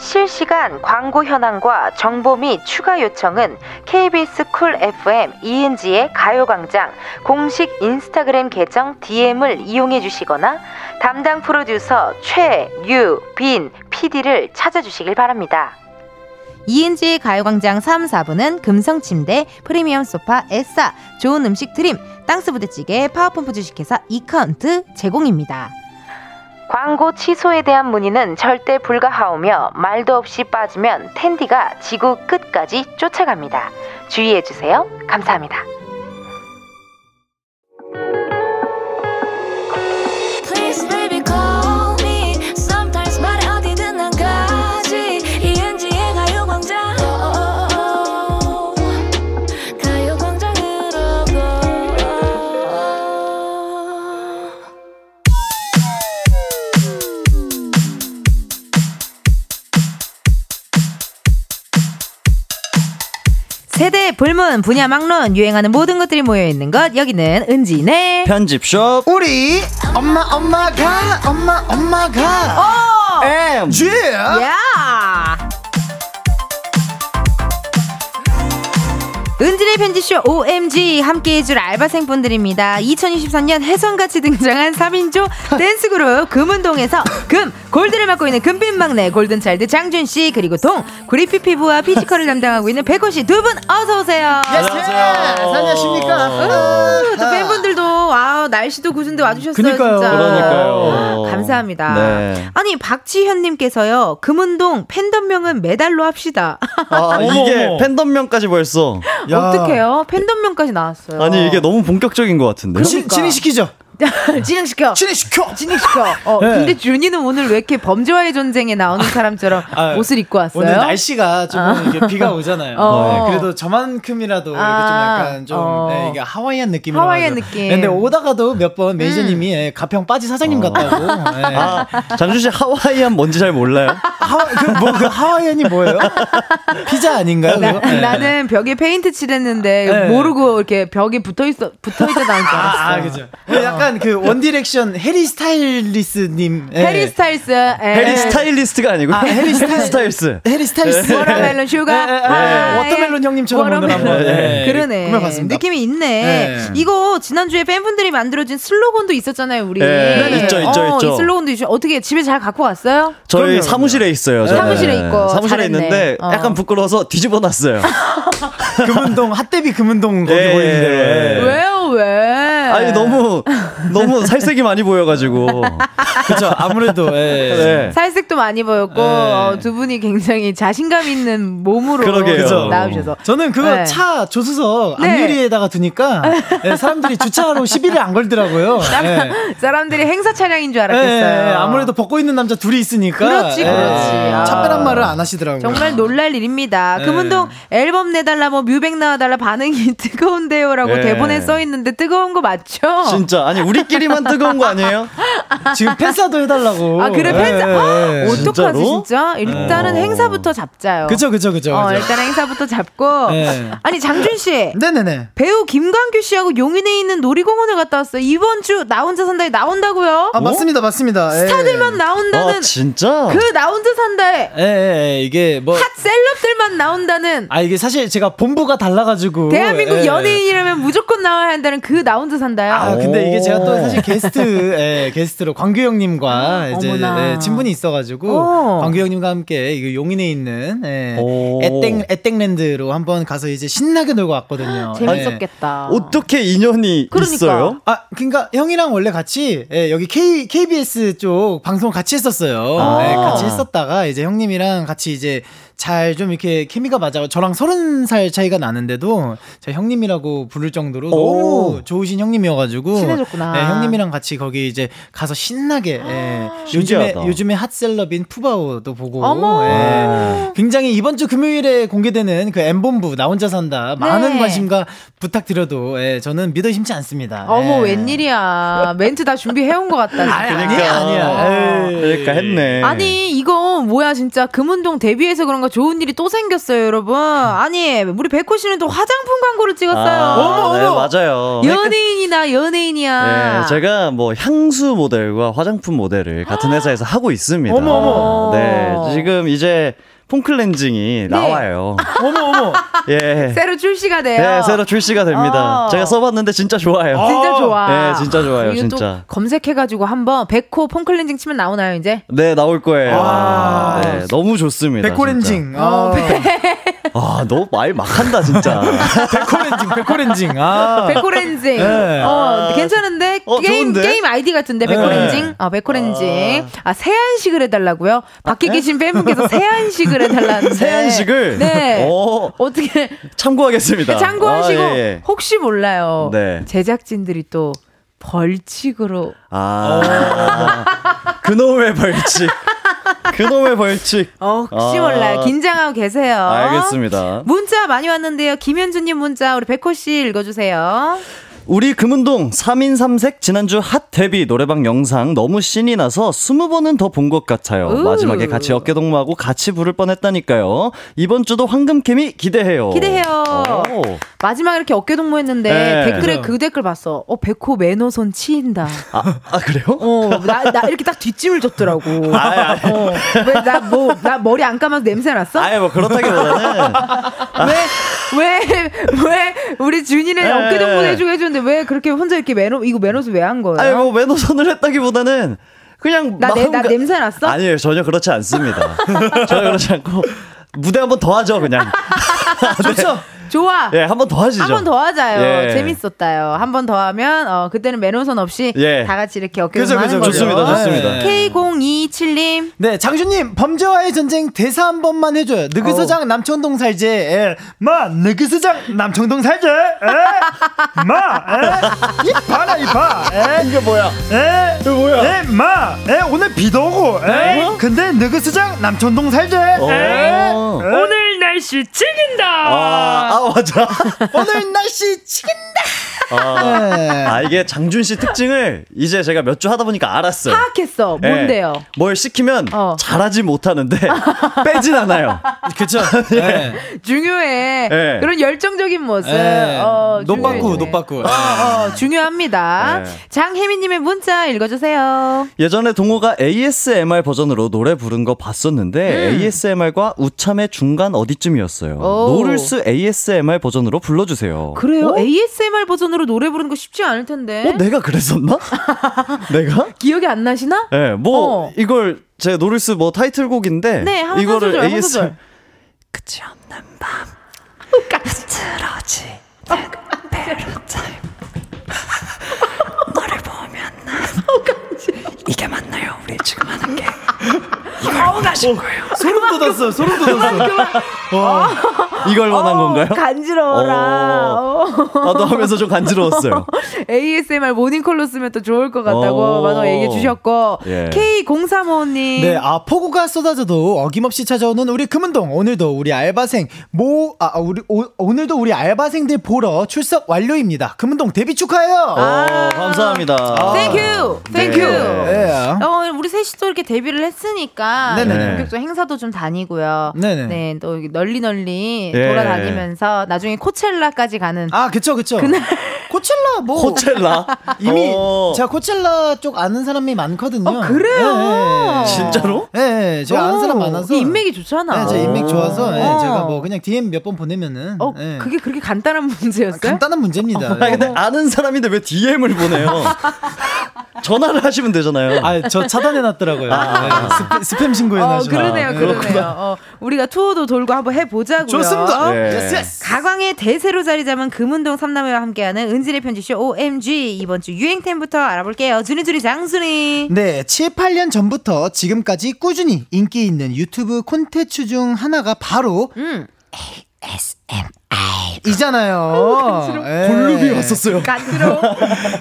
실시간 광고 현황과 정보 및 추가 요청은 KBS 쿨 FM 이은지의 가요광장 공식 인스타그램 계정 DM을 이용해 주시거나 담당 프로듀서 최유빈 PD를 찾아주시길 바랍니다. 이은지의 가요광장 3, 4부는 금성침대, 프리미엄 소파, 에싸, 좋은 음식 드림, 땅스부대찌개, 파워펌프 주식회사 이카운트 제공입니다. 광고 취소에 대한 문의는 절대 불가하오며 말도 없이 빠지면 텐디가 지구 끝까지 쫓아갑니다. 주의해주세요. 감사합니다. 세대, 불문, 분야, 막론, 유행하는 모든 것들이 모여있는 것, 여기는 은지네 편집숍. 우리 엄마가 OMG. 은지네 편집쇼 OMG 함께해줄 알바생분들입니다. 2023년 혜성같이 등장한 3인조 댄스그룹 금은동에서 금 골드를 맡고 있는 금빛 막내 골든차일드 장준씨, 그리고 동 구리피 피부와 피지컬을 담당하고 있는 백호씨 두 분 어서오세요. 안녕하세요. 안녕하십니까. 또 팬분들도 와, 날씨도 구준데 와주셨어요. 그러니까요. 진짜. 그러니까요. 감사합니다. 네. 아니, 박지현님께서요, 금은동 팬덤명은 메달로 합시다. 아, 이게 팬덤명까지 벌써. 어떡해요? 팬덤명까지 나왔어요. 아니, 이게 너무 본격적인 것 같은데. 그러니까. 진행시키죠. 진행시켜. 네. 근데 준이는 오늘 왜 이렇게 범죄와의 전쟁에 나오는 사람처럼 옷을 입고 왔어요? 오늘 날씨가 좀 이렇게 비가 오잖아요. 네. 그래도 저만큼이라도 이렇게 좀 약간 좀 네, 이게 하와이안 느낌이라서. 하와이안 느낌. 네, 근데 오다가도 몇 번 매니저님이 가평 빠지 사장님 같다고. 네. 아, 장준 씨 하와이안 뭔지 잘 몰라요? 그 하와이안이 뭐예요? 피자 아닌가요? 네. 나는 벽에 페인트 칠했는데 모르고 이렇게 벽에 붙어 있어 나온 줄 알았어. 아, 그죠. 약간 약간 그 원디렉션 해리 스타일리스님. 해리 스타일스. 해리 스타일리스트가 아니고. 아, 해리 스타일스. 해리 스타일스. 워터멜론 슈가. 워터멜론 형님처럼 오늘 한번. 그러네. 꾸며봤습니다. 느낌이 있네. 이거 지난주에 팬분들이 만들어준 슬로건도 있었잖아요, 우리. 있죠. 이 슬로건도 있죠. 어떻게 집에 잘 갖고 왔어요? 저희 사무실에 있어요. 사무실에 있고. 사무실에 있는데 약간 부끄러워서 뒤집어놨어요. 금은동 핫데뷔 금은동 거기 보이는데 왜요? 아니 너무 살색이 많이 보여가지고 그렇죠 아무래도 살색도 많이 보였고 두 분이 굉장히 자신감 있는 몸으로 나오셔서 저는 그거 차 조수석 앞유리에다가 두니까 사람들이 주차하러 시비를 안 걸더라고요. 사람들이 행사 차량인 줄 알았겠어요. 아무래도 벗고 있는 남자 둘이 있으니까 그렇지 차별한 말을 안 하시더라고요. 정말 놀랄 일입니다. 금은동 앨범 내달라 뭐 뮤뱅 나와달라 반응이 뜨거운데요라고 대본에 써있는데 뜨거운 거 맞죠? 진짜 아니 우리끼리만 뜨거운 거 아니에요? 지금 팬싸도 해달라고. 아 그래 팬싸? 어떡하지 진짜? 일단은 행사부터 잡자요. 그쵸. 일단은 행사부터 잡고 아니 장준 씨 네네네 배우 김광규 씨하고 용인에 있는 놀이공원에 갔다 왔어요. 이번 주 나 혼자 산다에 나온다고요? 아 맞습니다. 스타들만 나온다는 진짜? 그 나 혼자 산다에 이게 뭐 핫 셀럽들만 나온다는 이게 사실 제가 본부가 달라가지고 대한민국 연예인이라면 무조건 나와야 한다는 그 나 혼자 산다요. 아 근데 이게 제가 또 사실 게스트로 광규 형님과 이제 친분이 있어가지고 광규 형님과 함께 용인에 있는 애땡랜드로 한번 가서 이제 신나게 놀고 왔거든요. 재밌었겠다. 어떻게 인연이 있어요? 아 그러니까 형이랑 원래 같이 여기 KBS 쪽 방송 같이 했었어요. 같이 했었다가 이제 형님이랑 같이 이제 잘 좀 이렇게 케미가 맞아요. 저랑 30살 차이가 나는데도 제가 형님이라고 부를 정도로 너무 좋으신 형님이어가지고 친해졌구나. 형님이랑 같이 거기 이제 가서 신나게 요즘에 핫셀럽인 푸바오도 보고 굉장히 이번 주 금요일에 공개되는 그 M본부 나 혼자 산다 많은 관심과 부탁드려도 저는 믿어 심지 않습니다. 어머 웬일이야 멘트 다 준비해온 것 같다. 아니야. 그러니까 했네. 아니 이거 뭐야 진짜 금운동 데뷔해서 그런가 좋은 일이 또 생겼어요, 여러분. 아니, 우리 백호 씨는 또 화장품 광고를 찍었어요. 맞아요. 연예인이나 연예인이야. 네, 제가 뭐 향수 모델과 화장품 모델을 같은 회사에서 하고 있습니다. 네, 지금 이제 폼클렌징이 나와요. 새로 출시가 돼요. 네, 새로 출시가 됩니다. 제가 써봤는데 진짜 좋아요. 진짜 좋아. 네, 진짜 좋아요. 진짜. 검색해가지고 한번 백호 폼클렌징 치면 나오나요 이제? 네, 나올 거예요. 네, 너무 좋습니다. 백호렌징. 너무 말 막 한다 진짜. 백호렌징. 네. 괜찮은데 게임 아이디 같은데 백호렌징. 네. 백호렌징. 세안식을 해달라고요? 밖에 계신 팬분께서 세안식을 해달라는데. 세안식을. 네. 어떻게 참고하겠습니다. 참고하시고 혹시 몰라요. 네. 제작진들이 또 벌칙으로. 그놈의 벌칙. 그놈의 벌칙. 혹시 몰라요. 긴장하고 계세요. 알겠습니다. 문자 많이 왔는데요. 김현주님 문자 우리 백호씨 읽어주세요. 우리 금운동 3인 3색 지난주 핫 데뷔 노래방 영상 너무 신이 나서 20번은 더 본 것 같아요. 마지막에 같이 어깨동무하고 같이 부를 뻔했다니까요. 이번 주도 황금케미 기대해요. 마지막에 이렇게 어깨동무했는데 댓글에 맞아요. 그 댓글 봤어. 백호 매너손 치인다. 그래요? 나 이렇게 딱 뒷짐을 줬더라고. 왜 나 머리 안 감아서 냄새 났어? 아니 뭐 그렇다기보다는 왜 우리 준이는 어깨동무 해주는데 왜 그렇게 혼자 이렇게 이거 매너손 왜 한 거예요? 아니 뭐 매너손을 했다기보다는 그냥 나 냄새 났어? 아니에요 전혀 그렇지 않습니다. 전혀 그렇지 않고 무대 한 번 더 하죠 그냥. 좋죠. 좋아. 한 번 더 하시죠. 한 번 더 하자요. 재밌었다요. 한 번 더 하면 그때는 매너선 없이 다 같이 이렇게 어깨동무 하는 거죠. 좋습니다. K0227님. 네, 장준님 범죄와의 전쟁 대사 한 번만 해줘요. 느그서장 남청동 살제. 마 느그서장 남청동 살제. 이 봐라 이 봐. 이게 뭐야? 이거 뭐야? 마. 오늘 비도 오고. 근데 느그서장 남청동 살제. 오늘 날씨 찍인다. 아 맞아. 오늘 날씨 찍인다. 아 이게 장준 씨 특징을 이제 제가 몇 주 하다 보니까 알았어요. 파악했어. 뭔데요? 네. 뭘 시키면 잘하지 못하는데 빼진 않아요. 그렇죠. 네. 중요해. 네. 그런 열정적인 모습. 노빠꾸 노빠꾸. 중요합니다. 네. 장혜미님의 문자 읽어주세요. 예전에 동호가 ASMR 버전으로 노래 부른 거 봤었는데 ASMR과 우참의 중간 어디쯤이었어요. 노를스 ASMR 버전으로 불러주세요. 그래요? ASMR 버전으로 노래 부르는 거 쉽지 않을 텐데. 내가 그랬었나? 내가? 기억이 안 나시나? 네, 뭐 이걸 제 노를스 뭐 타이틀곡인데 네, 이거를 소절, ASMR 끝이 없는 밤 흐트러지는 베르타임 너를 보면 난 이게 맞나요? 우리 지금 하는 게 이걸 원하신 거예요. 소름 돋았어요. 소름 돋았어요. 이걸 원한 건가요? 간지러워라. 나도 하면서 좀 간지러웠어요. ASMR 모닝콜로 쓰면 또 좋을 것 같다고 많이 얘기해 주셨고 예. K0355님 네, 아 폭우가 쏟아져도 어김없이 찾아오는 우리 금은동 오늘도 우리 알바생 오늘도 우리 알바생들 보러 출석 완료입니다. 금은동 데뷔 축하해요. 감사합니다. 땡큐 땡큐. 네. 우리 셋이 또 이렇게 데뷔를 했으니까 본격적으로 행사도 좀 다니고요. 네, 또 널리 네. 돌아다니면서 나중에 코첼라까지 가는. 아, 그쵸, 그쵸. 그날 코첼라 뭐. 코첼라? 이미 제가 코첼라 쪽 아는 사람이 많거든요. 그래요? 네. 진짜로? 네, 제가 아는 사람 많아서. 인맥이 좋잖아. 네, 제 인맥 좋아서 네, 제가 뭐 그냥 DM 몇 번 보내면은. 네. 그게 그렇게 간단한 문제였어요? 간단한 문제입니다. 네. 근데 아는 사람인데 왜 DM을 보내요? 전화를 하시면 되잖아요. 아, 저 차단해놨더라고요. 네. 스팸 신고해놨어요. 그러네요, 그렇구나. 우리가 투어도 돌고 한번 해보자고요. 좋습니다. 네. 가광의 대세로 자리 잡은 금은동 삼남매와 함께하는 은지네 편집쇼 OMG 이번 주 유행템부터 알아볼게요. 주니주니 장순이. 네, 7, 8년 전부터 지금까지 꾸준히 인기 있는 유튜브 콘텐츠 중 하나가 바로 ASMR. 이잖아요. 골룸이 왔었어요. 간지러워.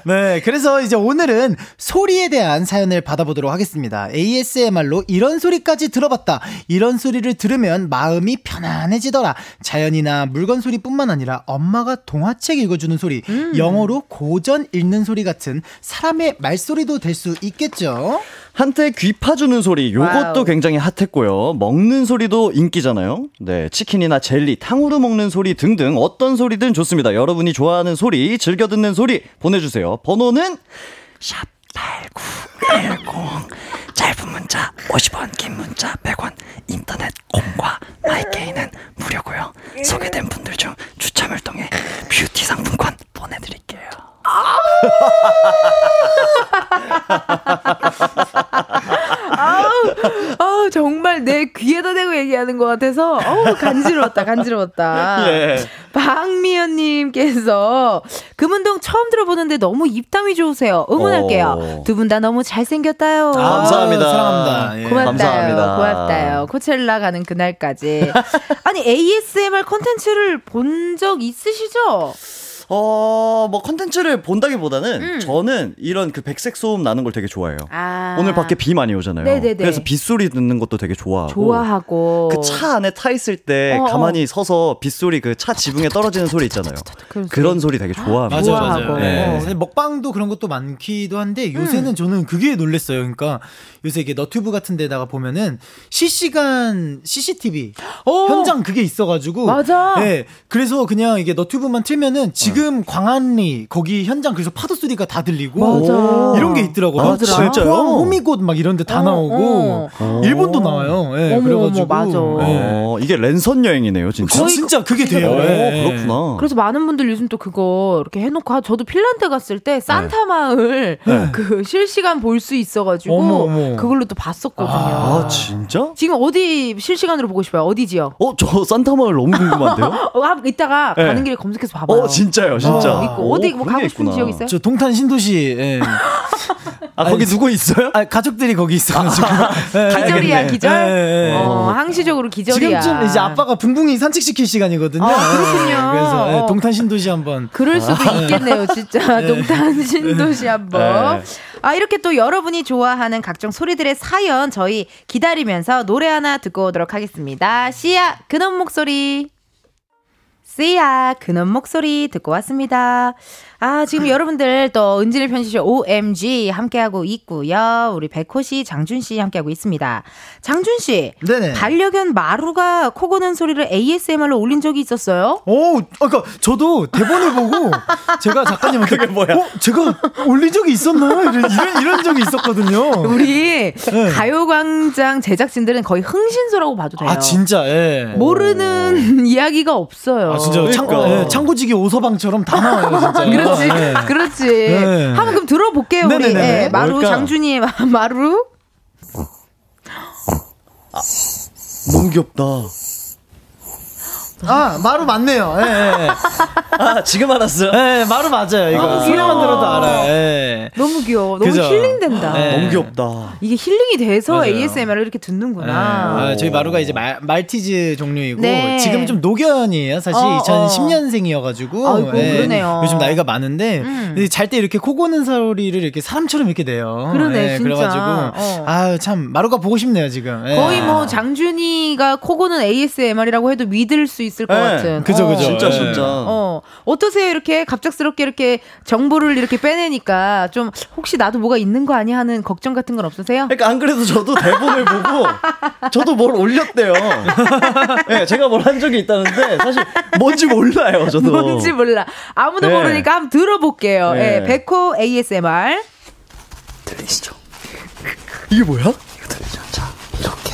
네, 그래서 이제 오늘은 소리에 대한 사연을 받아보도록 하겠습니다. ASMR로 이런 소리까지 들어봤다. 이런 소리를 들으면 마음이 편안해지더라. 자연이나 물건 소리뿐만 아니라 엄마가 동화책 읽어주는 소리, 영어로 고전 읽는 소리 같은 사람의 말소리도 될 수 있겠죠. 한때 귀 파주는 소리, 요것도 굉장히 핫했고요. 먹는 소리도 인기잖아요. 네, 치킨이나 젤리, 탕후루 먹는 소리 등등 어떤 소리든 좋습니다. 여러분이 좋아하는 소리, 즐겨 듣는 소리 보내주세요. 번호는 샵8910 짧은 문자 50원, 긴 문자 100원, 인터넷 콩과 마이케이는 무료고요. 소개된 분들 중 추첨을 통해 뷰티 상품권 보내드릴게요. 아우, 정말 내 귀에다 대고 얘기하는 것 같아서 간지러웠다. 예. 박미연님께서 금은동 처음 들어보는데 너무 입담이 좋으세요. 응원할게요. 두 분 다 너무 잘생겼다요. 감사합니다. 사랑합니다. 예. 고맙다요. 코첼라 가는 그날까지. 아니 ASMR 콘텐츠를 본 적 있으시죠? 뭐 컨텐츠를 본다기보다는 저는 이런 그 백색 소음 나는 걸 되게 좋아해요. 오늘 밖에 비 많이 오잖아요. 네네네. 그래서 빗소리 듣는 것도 되게 좋아하고 그 차 안에 타 있을 때 가만히 서서 빗소리 그 차 지붕에 떨어지는 소리 있잖아요. 그런 소리 되게 좋아합니다. 맞아요. 네. 먹방도 그런 것도 많기도 한데 요새는 저는 그게 놀랬어요. 그러니까 요새 이게 너튜브 같은 데다가 보면은 실시간 CCTV 현장 그게 있어가지고 맞아. 네. 그래서 그냥 이게 너튜브만 틀면은 지금 광안리 거기 현장 그래서 파도 소리가 다 들리고 맞아. 이런 게 있더라고요. 진짜요? 호미곶 막 이런 데 다 나오고 일본도 나와요. 예. 네, 그래가지고 맞아. 이게 랜선 여행이네요, 진짜. 진짜 그게 돼요. 네. 그렇구나. 그래서 많은 분들 요즘 또 그거 이렇게 해놓고 저도 핀란드 갔을 때 산타 마을 그 실시간 볼 수 있어가지고 그걸로 또 봤었거든요. 진짜? 지금 어디 실시간으로 보고 싶어요? 어디지요? 저 산타 마을 너무 궁금한데요. 이따가 가는 길에 검색해서 봐봐요. 진짜요. 어디 뭐 가고 싶은 지역 있어요? 저 동탄 신도시. 예. 거기 누구 있어요? 가족들이 거기 있어가지고. 기절이야, 기절. 항시적으로 기절이야. 지금쯤 이제 아빠가 붕붕이 산책시킬 시간이거든요. 그렇군요. 그래서 동탄 신도시 한번. 그럴 수도 있겠네요, 진짜. 동탄 신도시 한번. 아, 이렇게 또 여러분이 좋아하는 각종 소리들의 사연 저희 기다리면서 노래 하나 듣고 오도록 하겠습니다. 씨야 근원 목소리. 씨야 근원 목소리 듣고 왔습니다. 아, 지금 여러분들 또 은지네 편집숍 OMG 함께하고 있고요. 우리 백호 씨, 장준 씨 함께하고 있습니다. 장준 씨, 네네. 반려견 마루가 코 고는 소리를 ASMR로 올린 적이 있었어요? 오, 그러니까 저도 대본을 보고 제가 작가님한테 그게 뭐야? 제가 올린 적이 있었나? 이런 적이 있었거든요. 우리 네. 가요광장 제작진들은 거의 흥신소라고 봐도 돼요. 아, 진짜. 예. 모르는 이야기가 없어요. 아, 진짜. 그러니까. 창고지기 오서방처럼 다 나와요, 진짜. 네. 그렇지. 네. 한번 그럼 들어볼게요. 네네네. 우리 네. 마루 뭘까? 장준이 마루. 아, 너무 귀엽다. 아, 마루 맞네요. 예, 예. 아, 지금 알았어요. 예, 마루 맞아요. 이거 소리만 들어도 알아요. 예. 너무 귀여워. 너무 그죠? 힐링된다. 예. 너무 귀엽다. 이게 힐링이 돼서 맞아요. ASMR을 이렇게 듣는구나. 예. 아, 저희 마루가 이제 말티즈 종류이고 네. 지금 좀 노견이에요. 사실 2010년생이어가지고 아이고, 예. 그러네요. 요즘 나이가 많은데 잘 때 이렇게 코 고는 소리를 이렇게 사람처럼 이렇게 돼요. 그러네, 예. 진짜. 그래가지고 아, 참 마루가 보고 싶네요 지금. 예. 거의 뭐 장준이가 코 고는 ASMR이라고 해도 믿을 수 있을 것 네. 같은. 그죠, 그죠. 진짜, 진짜. 어떠세요? 이렇게 갑작스럽게 이렇게 정보를 이렇게 빼내니까 좀 혹시 나도 뭐가 있는 거 아니야 하는 걱정 같은 건 없으세요? 그러니까 안 그래도 저도 대본을 보고 저도 뭘 올렸대요. 네, 제가 뭘 한 적이 있다는데 사실 뭔지 몰라요, 저도. 뭔지 몰라. 아무도 네. 모르니까 한번 들어볼게요. 네. 네, 백호 ASMR. 들리시죠? 이게 뭐야? 이거 들리죠? 자, 이렇게.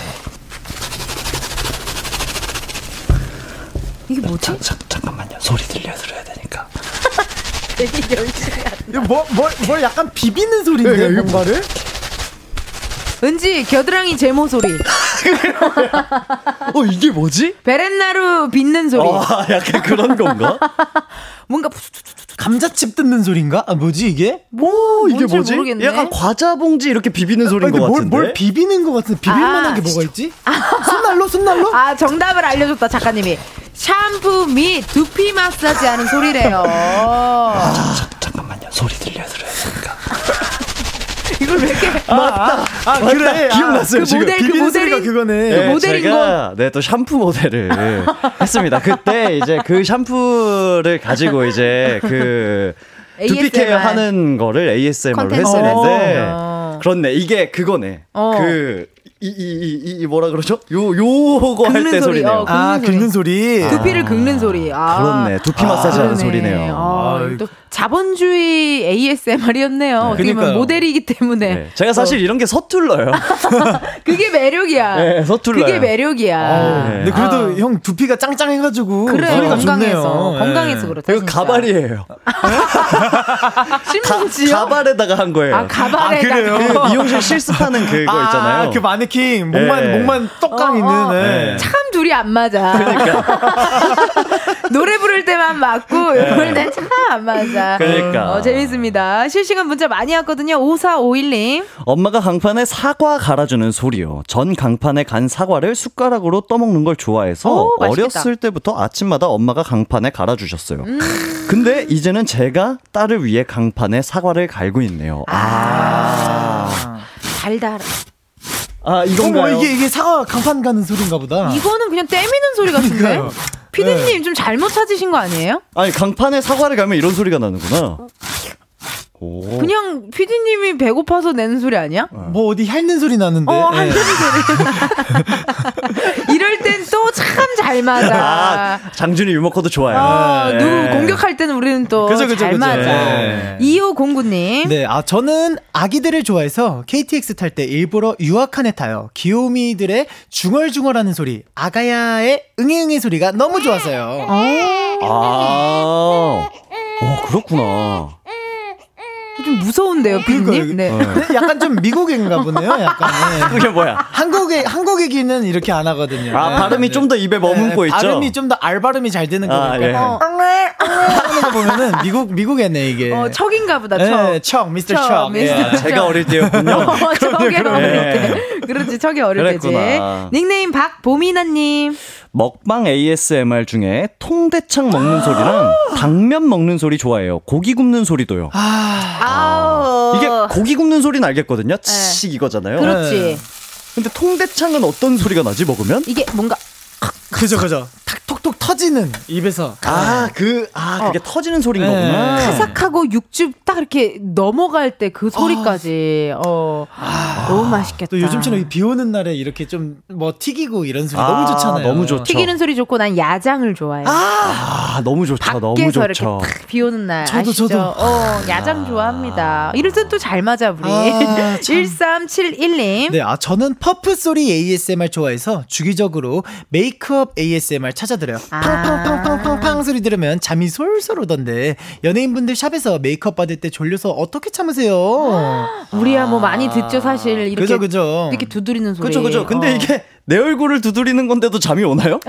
이게 뭐지? 잠깐만요. 소리 들려야 되니까. 되게 열심히 한다. 뭘 약간 비비는 소리인데 이거 말을? 은지 겨드랑이 제모 소리. 이게 뭐지? 베렌나루 빗는 소리. 아, 약간 그런 건가? 뭔가 감자칩 뜯는 소리인가? 아, 뭐지 이게? 이게 뭐지? 모르겠네. 약간 과자 봉지 이렇게 비비는 소리인 것 같은데. 뭘 비비는 것 같은데 비빌만한 게 뭐가 있지? 손난로? 아, 정답을 알려줬다 작가님이. 샴푸 및 두피 마사지 하는 소리래요. 아, 잠깐만요. 소리 들려야 되니까. 이걸 왜 이렇게 맞다. 그래. 기억났어요. 그 지금 비비는 그거네. 네, 그 모델인 제가 네, 또 샴푸 모델을 했습니다. 그때 이제 그 샴푸를 가지고 이제 그 두피 케어 하는 거를 ASMR로 했었는데 그렇네. 이게 그거네. 뭐라 그러죠? 요거 할 때 소리네요. 긁는 소리. 두피를 긁는 소리. 그렇네. 두피 마사지 하는 소리네요. 또 자본주의 ASMR이었네요. 네. 어떻게 보면 모델이기 때문에. 네. 제가 사실 이런 게 서툴러요. 그게 매력이야. 네, 서툴러요. 그게 매력이야. 네. 근데 그래도 형 두피가 짱짱해가지고 그래, 소리가 건강해서. 좋네요. 건강해서 그렇다. 이거 가발이에요. 심지어 가발에다가 한 거예요. 아, 가발에다가. 그래요? 그 미용실 실습하는 그거 있잖아요. 그 마네킹 목만 떡강 있는. 네. 참 둘이 안 맞아. 그러니까. 노래 부를 때만 맞고 이럴 땐 참 안 맞아. 그러니까. 재밌습니다. 실시간 문자 많이 왔거든요. 5451님. 엄마가 강판에 사과 갈아주는 소리요. 전 강판에 간 사과를 숟가락으로 떠먹는 걸 좋아해서 어렸을 때부터 아침마다 엄마가 강판에 갈아주셨어요. 근데 이제는 제가 딸을 위해 강판에 사과를 갈고 있네요. 달달해. 이건가요? 이게 사과 강판 가는 소리인가 보다. 이거는 그냥 때미는 소리 같은데? 그러니까요. 피디님 네. 좀 잘못 찾으신 거 아니에요? 아니, 강판에 사과를 가면 이런 소리가 나는구나. 오. 그냥 피디님이 배고파서 내는 소리 아니야? 뭐 어디 핥는 소리 나는데. 핥는 소리. 이럴 땐 또 참 잘 맞아. 장준이 유머코드 좋아요. 누구 공격할 때는 우리는 또 잘 맞아. 2509님. 네, 저는 아기들을 좋아해서 KTX 탈 때 일부러 유아칸에 타요. 귀요미들의 중얼중얼하는 소리, 아가야의 응애응애 소리가 너무 좋아서요. 그렇구나. 좀 무서운데요, 빈님? 네. 약간 좀 미국인가 보네요, 약간. 그게 뭐야? 한국의 기는 이렇게 안 하거든요. 발음이 좀 더 입에 머금고 있죠? 발음이 좀 더 알발음이 잘 되는 거니까. 하는 거 보면은 미국에네, 이게. 척인가 보다, 척. 네, 척, 미스터 척. 제가 어릴 때였군요. 척이 어릴 때. 그렇지, 척이 어릴 그랬구나. 때지. 닉네임 박보미나님. 먹방 ASMR 중에 통대창 먹는 소리랑 당면 먹는 소리 좋아해요. 고기 굽는 소리도요. 이게 고기 굽는 소리는 알겠거든요. 치익 이거잖아요. 그렇지. 네. 근데 통대창은 어떤 소리가 나지 먹으면? 이게 뭔가 그죠. 톡톡 터지는 입에서 그게 터지는 소리인 거구나. 카삭하고 육즙 딱 이렇게 넘어갈 때 그 소리까지 너무 맛있겠다. 또 요즘처럼 비 오는 날에 이렇게 좀 뭐 튀기고 이런 소리 너무 좋잖아요. 너무 좋죠. 튀기는 소리 좋고 난 야장을 좋아해요. 너무 좋죠. 밖에서 이렇게 탁 비 오는 날 저도. 야장 좋아합니다. 이럴 땐 또 잘 맞아 우리. 1371님. 네, 저는 퍼프 소리 ASMR 좋아해서 주기적으로 메이크업 ASMR 찾아드려요. 팡팡팡팡팡팡 소리 들으면 잠이 솔솔 오던데 연예인분들 샵에서 메이크업 받을 때 졸려서 어떻게 참으세요? 우리야 뭐 많이 듣죠 사실. 이렇게 그죠. 이렇게 두드리는 소리. 그죠. 근데 이게 내 얼굴을 두드리는 건데도 잠이 오나요?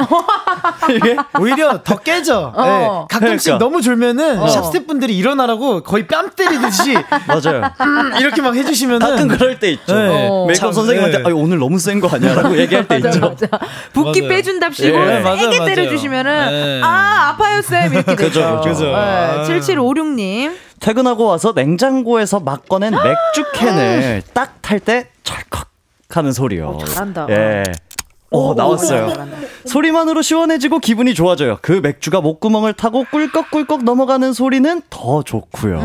이게 오히려 더 깨져. 네. 가끔씩 그러니까. 너무 졸면은 샵스태프분들이 일어나라고 거의 뺨 때리듯이 맞아요. 이렇게 막 해주시면은 가끔 그럴 때 있죠. 네. 메이크업 선생님한테 오늘 너무 센 거 아니야라고 얘기할 때 있죠. 붓기 빼준답시고 세게 때려주시면은 아파요 쌤 이렇게 되죠. 그죠. 네. 7756님. 퇴근하고 와서 냉장고에서 막 꺼낸 맥주 캔을 딱 탈 때 철컥 하는 소리요. 잘한다. 예. 나왔어요. 소리만으로 시원해지고 기분이 좋아져요. 그 맥주가 목구멍을 타고 꿀꺽꿀꺽 넘어가는 소리는 더 좋고요.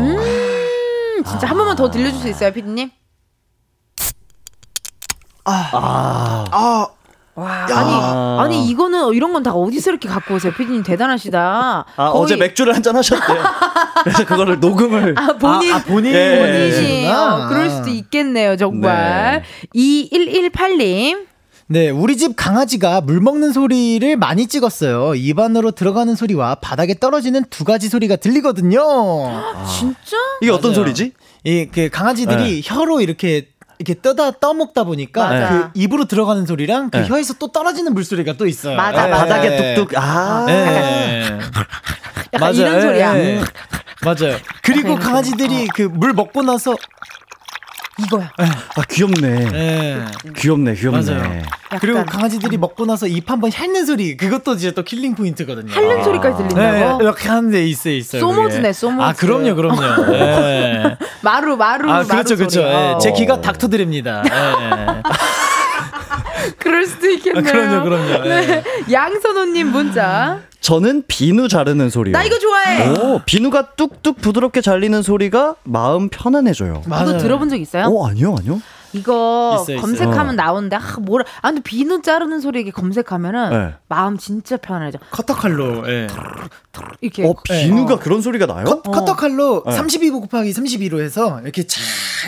진짜 한 번만 더 들려줄 수 있어요, 피디님? 와. 아니 이거는 이런 건 다 어디서 이렇게 갖고 오세요? 피디님 대단하시다. 거의... 어제 맥주를 한잔 하셨대요. 그래서 그거를 녹음을 본인이 그럴 수도 있겠네요 정말. 네. 2118님. 네, 우리 집 강아지가 물 먹는 소리를 많이 찍었어요. 입 안으로 들어가는 소리와 바닥에 떨어지는 두 가지 소리가 들리거든요. 진짜? 이게 어떤 소리지? 그 강아지들이 혀로 이렇게 떠먹다 보니까 그 입으로 들어가는 소리랑 그 혀에서 또 떨어지는 물소리가 또 있어요. 맞아. 바닥에 뚝뚝 약간 이런 소리야. 맞아요. 그리고 강아지들이 그 물 먹고 나서 이거야. 귀엽네. 귀엽네. 맞아요. 그리고 강아지들이 먹고 나서 입 한번 핥는 소리, 그것도 이제 또 킬링 포인트거든요. 핥는 소리까지 들린다고? 네, 이렇게 하는데 있어요. 소모즈네, 소모즈. 그럼요. 네. 마루. 그렇죠. 네. 제 귀가 닥터드립니다. 네. 그럴 수도 있겠네요. 그럼요. 네. 양선호님 문자. 저는 비누 자르는 소리요. 나 이거 좋아해. 비누가 뚝뚝 부드럽게 잘리는 소리가 마음 편안해져요. 이거 들어본 적 있어요? 아니요. 이거 있어요. 검색하면 나오는데 근데 비누 자르는 소리 이게 검색하면은 마음 진짜 편안해져. 커터칼로 이렇게. 비누가 그런 소리가 나요? 커터칼로 32로 곱하기 32로 해서 이렇게 차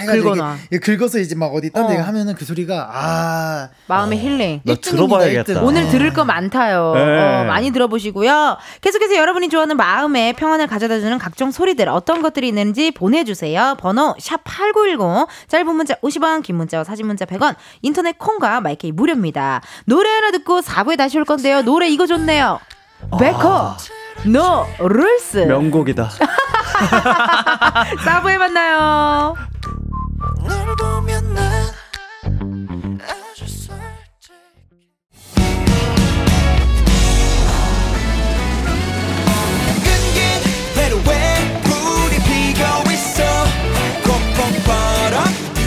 긁거나 긁어서 이제 막 어디 딴 데 하면은 그 소리가 마음의 힐링. 나 들어봐야겠다. 오늘 들을 거 많다요. 많이 들어보시고요. 계속해서 여러분이 좋아하는 마음의 평안을 가져다주는 각종 소리들 어떤 것들이 있는지 보내주세요. 번호 #8910 짧은 문자 50원, 긴 문자와 사진 문자 100원, 인터넷 콩과 마이케이 무료입니다. 노래 하나 듣고 4부에 다시 올 건데요. 노래 이거 좋네요. 백호 노 룰스. 명곡이다. 4부에 만나요.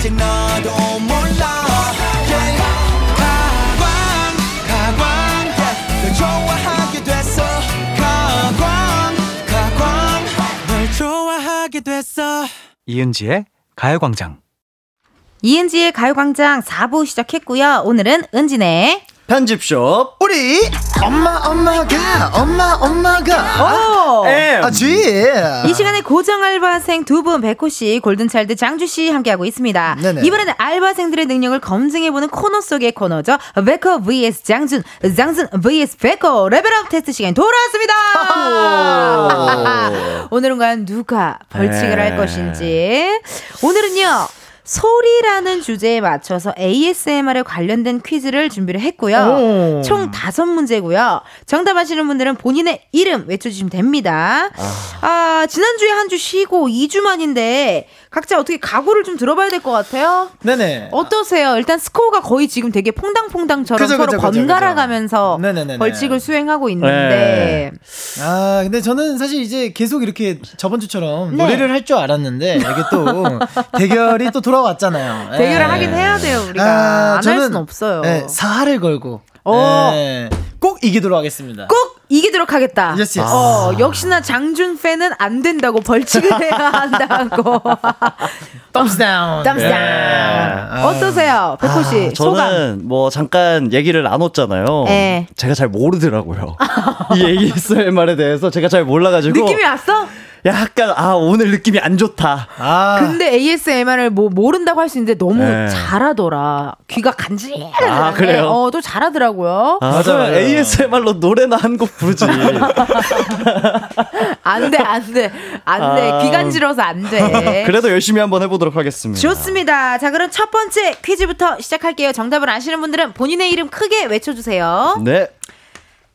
나도 몰라 가광 널 좋아하게 됐어. 가광 널 좋아하게 됐어. 이은지의 가요광장. 이은지의 가요광장 4부 시작했고요. 오늘은 은지네 편집숍 우리 엄마가 이 시간에 고정 알바생 두 분 백호 씨, 골든차일드 장준 씨 함께하고 있습니다. 네네. 이번에는 알바생들의 능력을 검증해보는 코너 속의 코너죠. 백호 vs 장준, 장준 vs 백호 레벨업 테스트 시간이 돌아왔습니다. 오늘은 과연 누가 벌칙을 할 것인지. 오늘은요 소리라는 주제에 맞춰서 ASMR에 관련된 퀴즈를 준비를 했고요. 총 5문제고요. 정답하시는 분들은 본인의 이름 외쳐주시면 됩니다. 아, 지난주에 한 주 쉬고 2주 만인데 각자 어떻게 각오를 좀 들어봐야 될 것 같아요? 네네. 어떠세요? 일단 스코어가 거의 지금 되게 퐁당퐁당처럼 그쵸, 서로 번갈아가면서 벌칙을 수행하고 있는데. 네. 아, 근데 저는 사실 이제 계속 이렇게 저번 주처럼 네. 노래를 할 줄 알았는데 이게 또 대결이 또 돌아왔잖아요. 대결을 하긴 해야 돼요. 우리가 안 할 수는 없어요. 사활을 걸고 꼭 이기도록 하겠습니다. 꼭 이기도록 하겠다. Yes, yes. 역시나 장준 팬은 안 된다고 벌칙을 해야 한다고. Thumbs down. Thumbs down. Yeah. 어떠세요, 백호 씨? 소감. 저는 뭐 잠깐 얘기를 나눴잖아요. 에. 제가 잘 모르더라고요. 이 ASMR에 대해서 제가 잘 몰라가지고. 느낌이 왔어? 약간 오늘 느낌이 안 좋다. 근데 ASMR을 뭐 모른다고 할 수 있는데 너무 잘하더라. 귀가 간지러워. 그래요? 또 잘하더라고요. 맞아요. ASMR로 노래나 한 곡 부르지. 안 돼. 귀 간지러워서 안 돼. 그래도 열심히 한번 해보도록 하겠습니다. 좋습니다. 자, 그럼 첫 번째 퀴즈부터 시작할게요. 정답을 아시는 분들은 본인의 이름 크게 외쳐주세요. 네.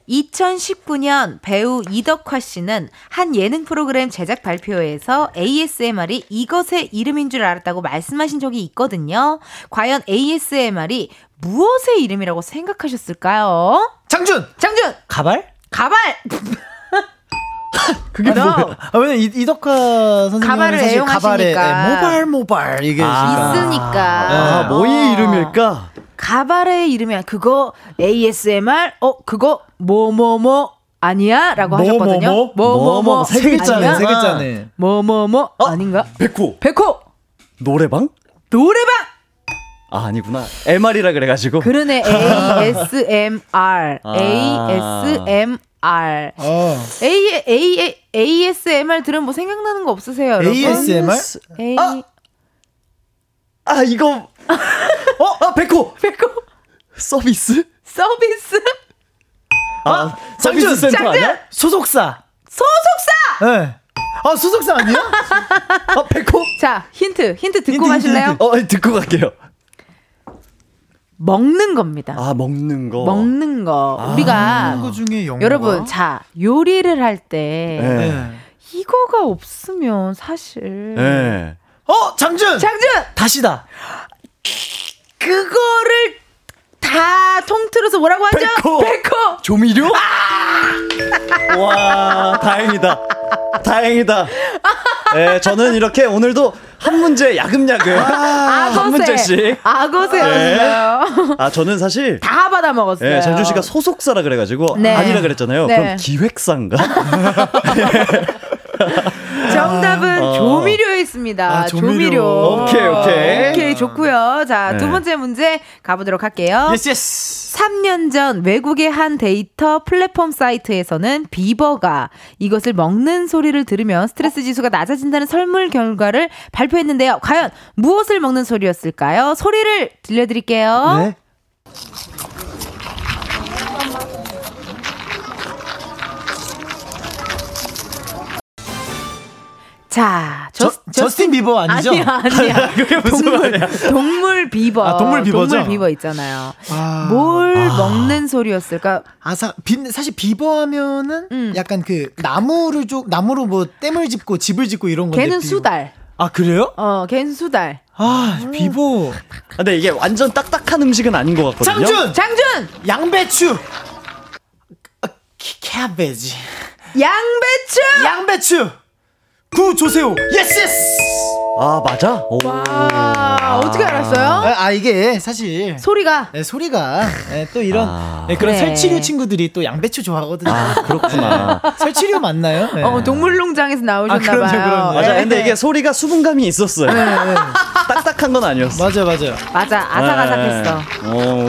2019년 배우 이덕화 씨는 한 예능 프로그램 제작 발표회에서 ASMR이 이것의 이름인 줄 알았다고 말씀하신 적이 있거든요. 과연 ASMR이 무엇의 이름이라고 생각하셨을까요? 장준! 장준! 가발? 가발! 그게 뭐야? 왜냐면 이덕화 선생님은 가발을 사실 애용하시니까. 모발 이게 있으니까. 뭐의 이름일까? 가발의 이름이야. 그거 ASMR? 그거 뭐뭐뭐 아니야? 라고 하셨거든요. 뭐뭐뭐 세 글자네. 뭐뭐뭐 아닌가? 백호 노래방? 아니구나. MR이라 그래가지고. 그러네. ASMR. ASMR. ASMR 들은 뭐 생각나는 거 없으세요, 여러분? ASMR? 이거. 백호 서비스? 서비스 센터 장준! 아니야? 소속사! 네. 소속사 아니야? 백호? 자, 힌트 듣고 가실래요? 듣고 갈게요. 먹는 겁니다. 먹는 거. 우리가 먹는 거 중에 영어가? 여러분, 자, 요리를 할 때 이거가 없으면 사실 장준! 다시다. 그거를 다 통틀어서 뭐라고 하죠? 백호! 조미료? 와, 다행이다. 네, 저는 이렇게 오늘도 한 문제 야금야금 한 문제씩 악어세요. 저는 사실 다 받아 먹었어요. 네, 장준 씨가 소속사라 그래가지고 아니라 그랬잖아요. 네. 그럼 기획사인가? 정답은 조미료에 있습니다. 조미료. 오케이, 좋고요. 자, 두 번째 문제 가보도록 할게요. Yes. 3년 전 외국의 한 데이터 플랫폼 사이트에서는 비버가 이것을 먹는 소리를 들으면 스트레스 지수가 낮아진다는 설문 결과를 발표했는데요. 과연 무엇을 먹는 소리였을까요? 소리를 들려드릴게요. 네. 자, 저스틴 비버 아니죠? 아니야. 그게 무슨 말이야? 동물 비버. 동물 비버 있잖아요. 뭘 먹는 소리였을까? 사실 비버 하면은 약간 그 나무로 뭐 댐을 짚고 집을 짓고 이런 건데. 걔는 수달. 그래요? 걔는 수달. 비버. 근데 이게 완전 딱딱한 음식은 아닌 것 같거든요. 장준! 양배추. 캐베지. 양배추. 구조세요. 예스. 맞아. 오. 와, 어떻게 알았어요? 이게 사실 소리가 또 이런 그런 설치류 친구들이 또 양배추 좋아하거든요. 그렇구나. 설치류 맞나요? 네. 동물농장에서 나오셨나 봐요. 그럼요. 맞아. 근데 이게 소리가 수분감이 있었어요. 네. 딱딱한 건 아니었어. 맞아. 아삭아삭했어.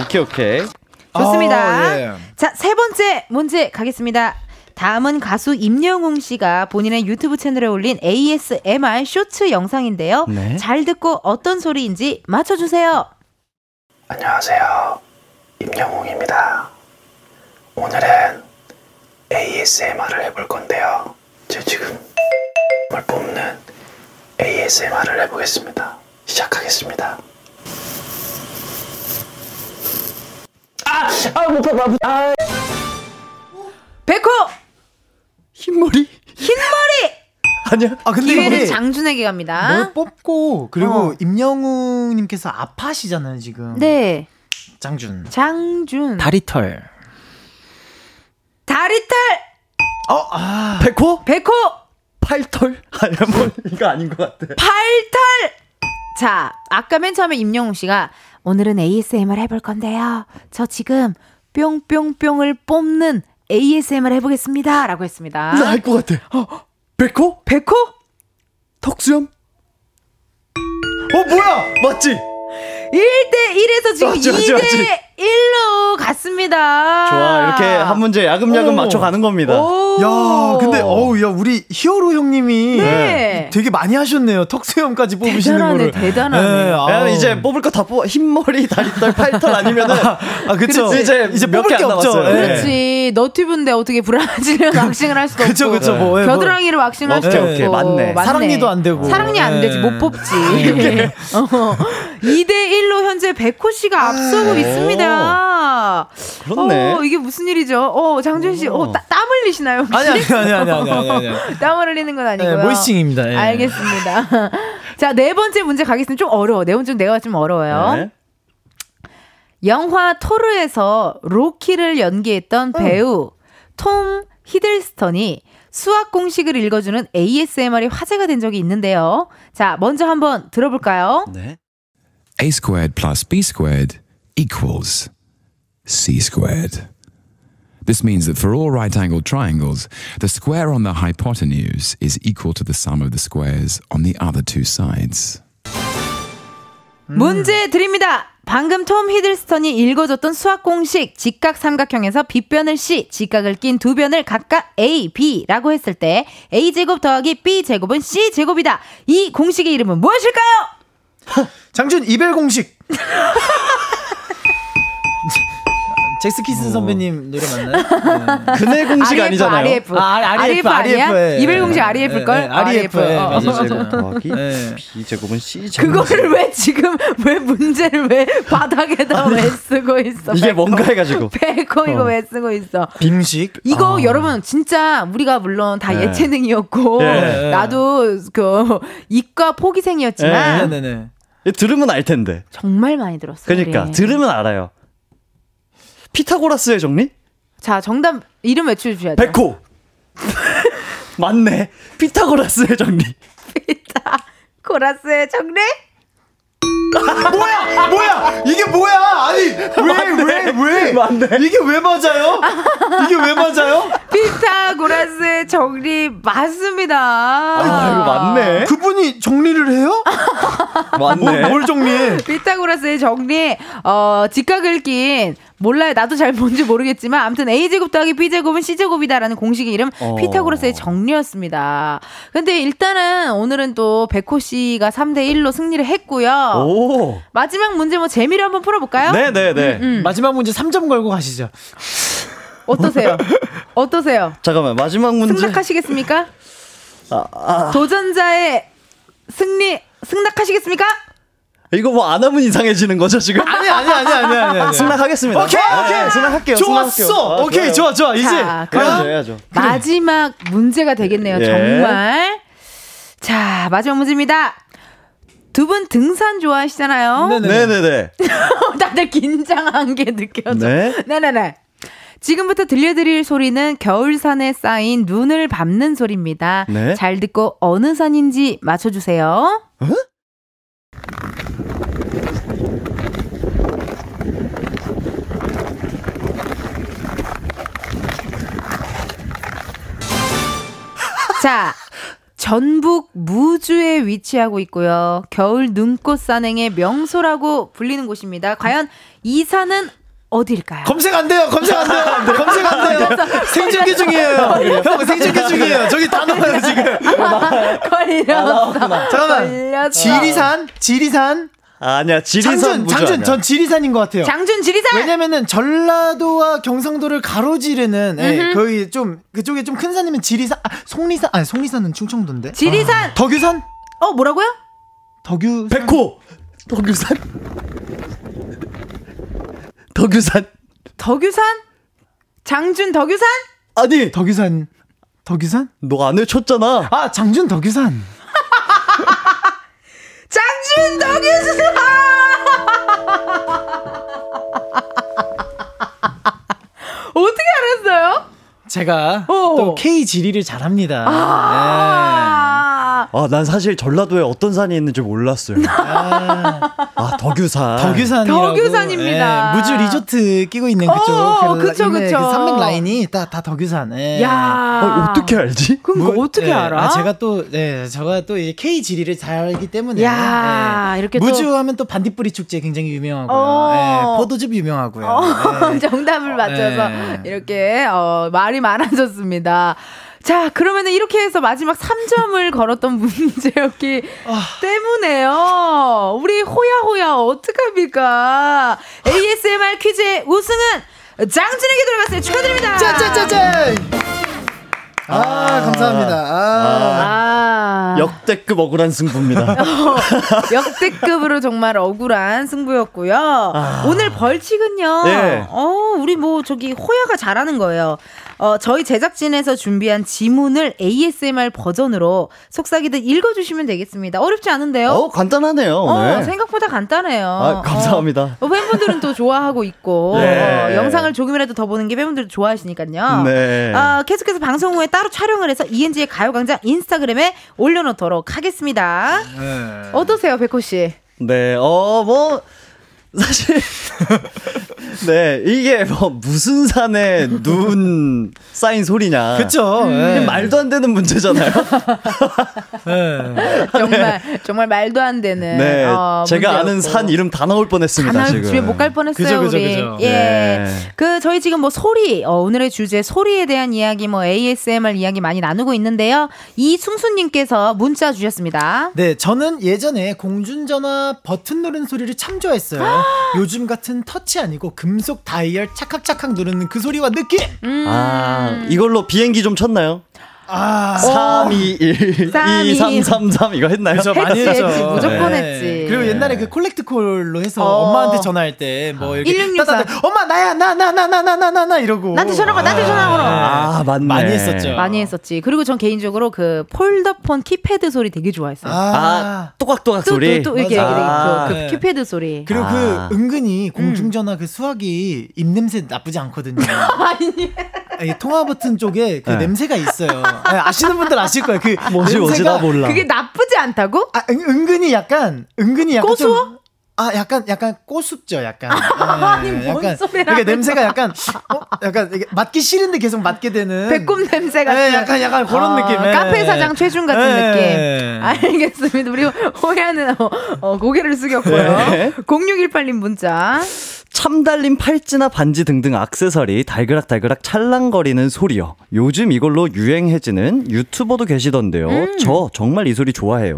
오케이. 좋습니다. 자, 세 번째 문제 가겠습니다. 다음은 가수 임영웅 씨가 본인의 유튜브 채널에 올린 ASMR 쇼츠 영상인데요. 네? 잘 듣고 어떤 소리인지 맞춰주세요. 안녕하세요. 임영웅입니다. 오늘은 ASMR을 해볼 건데요. 제가 지금 뽑는 ASMR을 해보겠습니다. 시작하겠습니다. 못 봐. 백호! 흰머리? 흰머리! 아니야. 아, 근데 기회를 장준에게 갑니다. 뭘 뽑고, 그리고 임영웅님께서 아파시잖아요, 지금. 네. 장준. 다리털. 다리털! 백호? 백호! 팔털? 아니야, 뭐, 이거 아닌 것 같아. 팔털! 자, 아까 맨 처음에 임영웅 씨가 오늘은 ASMR 해볼 건데요. 저 지금 뿅뿅뿅을 뽑는 ASMR 해보겠습니다. 라고 했습니다. 나 알 것 같아. 백호? 백호? 턱수염? 뭐야! 맞지? 1대1에서 지금 2대1로 갔습니다. 좋아, 이렇게 한 문제 야금야금 맞춰가는 겁니다. 야, 근데 야, 우리 히어로 형님이 되게 많이 하셨네요. 턱수염까지 뽑으시는 거를. 대단하네. 네, 이제 뽑을 거 다 뽑아. 흰머리, 다리털, 팔털 아니면은 그렇죠. 이제 뽑을 게 없죠. 네. 그렇지. 너튜브인데 어떻게 브라질은 왁싱을 할 수도 없고. 그렇죠. 뭐, 겨드랑이를 왁싱을 할 수도 없고. 맞네. 사랑니도 안 되고. 사랑니 안 되지. 못 뽑지. 2대1로 현재 백호 씨가 앞서고 있습니다. 그렇네. 이게 무슨 일이죠? 장준 씨, 땀 흘리시나요? 혹시? 아니. 땀 흘리는 건 아니고요. 네, 모이싱입니다. 네. 알겠습니다. 자, 네 번째 문제 가겠습니다. 좀 어려워. 네 번째 내가 좀 어려워요. 네. 영화 토르에서 로키를 연기했던 배우 톰 히들스턴이 수학 공식을 읽어주는 ASMR이 화제가 된 적이 있는데요. 자, 먼저 한번 들어볼까요? 네. A squared plus B squared equals C squared. This means that for all right-angled triangles, the square on the hypotenuse is equal to the sum of the squares on the other two sides. 문제 드립니다. 방금 톰 히들스턴이 읽어줬던 수학 공식 직각 삼각형에서 빗변을 C, 직각을 낀 두 변을 각각 A, B라고 했을 때 A제곱 더하기 B제곱은 C제곱이다. 이 공식의 이름은 무엇일까요? 장준 이별 공식. 잭스키슨 선배님 노래 맞나요? 그네 공식 RF, 아니잖아요. RF. RF 아니야? 이별 공식 RF 걸? RF. B 제곱은 C 제곱. 그거를 왜 지금 왜 문제를 왜 바닥에다 왜 쓰고 있어? 이게 뭔가 해가지고. 백호 이거 왜 쓰고 있어? 빙식. 이거 여러분 진짜 우리가 물론 다 예체능이었고 나도 그 이과 포기생이었지만 들으면 알 텐데. 정말 많이 들었어. 그러니까 들으면 알아요. 피타고라스의 정리? 자, 정답 이름 외쳐주셔야죠. 백호. 맞네. 피타고라스의 정리. 피타고라스의 정리? 뭐야? 이게 뭐야? 아니 왜? 맞네. 이게 왜 맞아요? 피타고라스의 정리 맞습니다. 아, 이거 맞네. 그분이 정리를 해요? 맞네. 뭘 정리해? 피타고라스의 정리. 직각을 낀 몰라요. 나도 잘 뭔지 모르겠지만 아무튼 A제곱 더하기 B제곱은 C제곱이다라는 공식의 이름 피타고라스의 정리였습니다. 근데 일단은 오늘은 또 백호 씨가 3대1로 승리를 했고요. 오. 마지막 문제 뭐 재미로 한번 풀어볼까요? 네네네. 마지막 문제 3점 걸고 가시죠. 어떠세요? 잠깐만, 마지막 문제 승낙하시겠습니까? 도전자의 승리 승낙하시겠습니까? 이거 뭐 안 하면 이상해지는 거죠 지금? 아니. 승낙하겠습니다. 오케이. 승낙할게요. 좋았어. 오케이, 좋아. 이제 자, 그럼 해야죠. 마지막 문제가 되겠네요. 정말. 자, 마지막 문제입니다. 두 분 등산 좋아하시잖아요. 네네네. 다들 긴장한 게 느껴져. 네네네. 지금부터 들려드릴 소리는 겨울산에 쌓인 눈을 밟는 소리입니다. 네? 잘 듣고 어느 산인지 맞춰주세요. 어? 자, 전북 무주에 위치하고 있고요. 겨울 눈꽃 산행의 명소라고 불리는 곳입니다. 과연 이 산은 어딜까요? 검색 안 돼요. 생중계 중이에요. 형, 생중계 중이에요. 저기 다 나와요 지금. 걸렸어. 잠깐만. 지리산. 아니야, 장준 전 지리산인 것 같아요. 장준 지리산. 왜냐면은 전라도와 경상도를 가로지르는 거의 좀 그쪽에 좀 큰 산이면 지리산, 송리산. 아니 송리산은 충청도인데. 지리산. 덕유산. 뭐라고요? 덕유산. 백호. 덕유산. 덕유산. 덕유산? 장준 덕유산? 아니. 덕유산. 덕유산? 너 안 외쳤잖아. 아, 장준 덕유산. 장준 덕유산. 어떻게 알았어요? 제가 오. 또 K 지리를 잘합니다. 아, 네. 아, 난 사실 전라도에 어떤 산이 있는지 몰랐어요. 아, 덕유산. 덕유산이라고. 덕유산입니다. 네. 무주 리조트 끼고 있는 그쪽. 어, 그쵸, 그 산맥 라인이 다 덕유산. 네. 야, 아, 어떻게 알지? 그럼 뭐, 어떻게 네. 알아? 아, 제가 또, 네, 제가 또 K 지리를 잘 알기 때문에. 야, 네. 이렇게 무주 또... 하면 또 반딧불이 축제 굉장히 유명하고요. 네. 포도즙 유명하고요. 네. 정답을 맞춰서 네. 이렇게 말이 많아졌습니다. 자, 그러면은 이렇게 해서 마지막 3점을 걸었던 문제였기 때문에요. 우리 호야호야 어떡합니까? ASMR 퀴즈의 우승은 장준에게 돌아갔어요. 축하드립니다. 짜짜짜짜. 아, 감사합니다. 역대급 억울한 승부입니다. 역대급으로 정말 억울한 승부였고요. 오늘 벌칙은요. 네. 우리 뭐 저기 호야가 잘하는 거예요. 저희 제작진에서 준비한 지문을 ASMR 버전으로 속삭이듯 읽어주시면 되겠습니다. 어렵지 않은데요? 간단하네요. 네. 생각보다 간단해요. 아, 감사합니다. 팬분들은 또 좋아하고 있고 네. 영상을 조금이라도 더 보는 게 팬분들도 좋아하시니까요. 네. 계속해서 방송 후에 따로 촬영을 해서 이은지의 가요광장 인스타그램에 올려놓도록 하겠습니다. 네. 어떠세요, 백호 씨? 네, 뭐 사실 네, 이게 뭐 무슨 산에 눈 쌓인 소리냐. 그쵸. 네. 말도 안 되는 문제잖아요. 네. 정말 말도 안 되는. 네, 제가 아는 산 이름 다 나올 뻔했습니다. 다 지금. 집에 못 갈 뻔했어요. 그죠. 예, 네. 저희 지금 뭐 소리, 오늘의 주제 소리에 대한 이야기, 뭐 ASMR 이야기 많이 나누고 있는데요. 이승수님께서 문자 주셨습니다. 네, 저는 예전에 공중전화 버튼 누른 소리를 참 좋아했어요. 요즘 같은 터치 아니고 금속 다이얼 착각착각 누르는 그 소리와 느낌. 아, 이걸로 비행기 좀 쳤나요? 아, 3, 2, 1, 2, 3, 3, 3 이거 했나요? 그쵸, 많이 했죠. 무조건 네. 했지. 그리고 옛날에 그 콜렉트콜로 해서 엄마한테 전화할 때 뭐 이렇게 1663 엄마 나야 나 이러고 나한테 전화 걸어. 아, 맞네. 많이 했었지. 그리고 전 개인적으로 그 폴더폰 키패드 소리 되게 좋아했어요. 아, 또각또각 소리. 또 이렇게 그 키패드 소리. 그리고 그 은근히 공중전화 그 수화기 입냄새 나쁘지 않거든요. 아니. 통화 버튼 쪽에 그 냄새가 있어요. 아시는 분들 아실 거예요. 그 뭐지 나 몰라. 그게 나쁘지 않다고? 아, 은근히 약간 고수어? 약간 꼬숩죠, 약간. 아니, 뭔 소리야. 이게 냄새가 약간 맡기 싫은데 계속 맡게 되는. 배꼽 냄새 같은. 네, 약간 그런 느낌. 카페 사장 최준 같은 느낌. 알겠습니다. 우리 호야는 고개를 숙였고요. 네. 0618님 문자. 참달린 팔찌나 반지 등등 액세서리 달그락달그락 찰랑거리는 소리요. 요즘 이걸로 유행해지는 유튜버도 계시던데요. 저 정말 이 소리 좋아해요.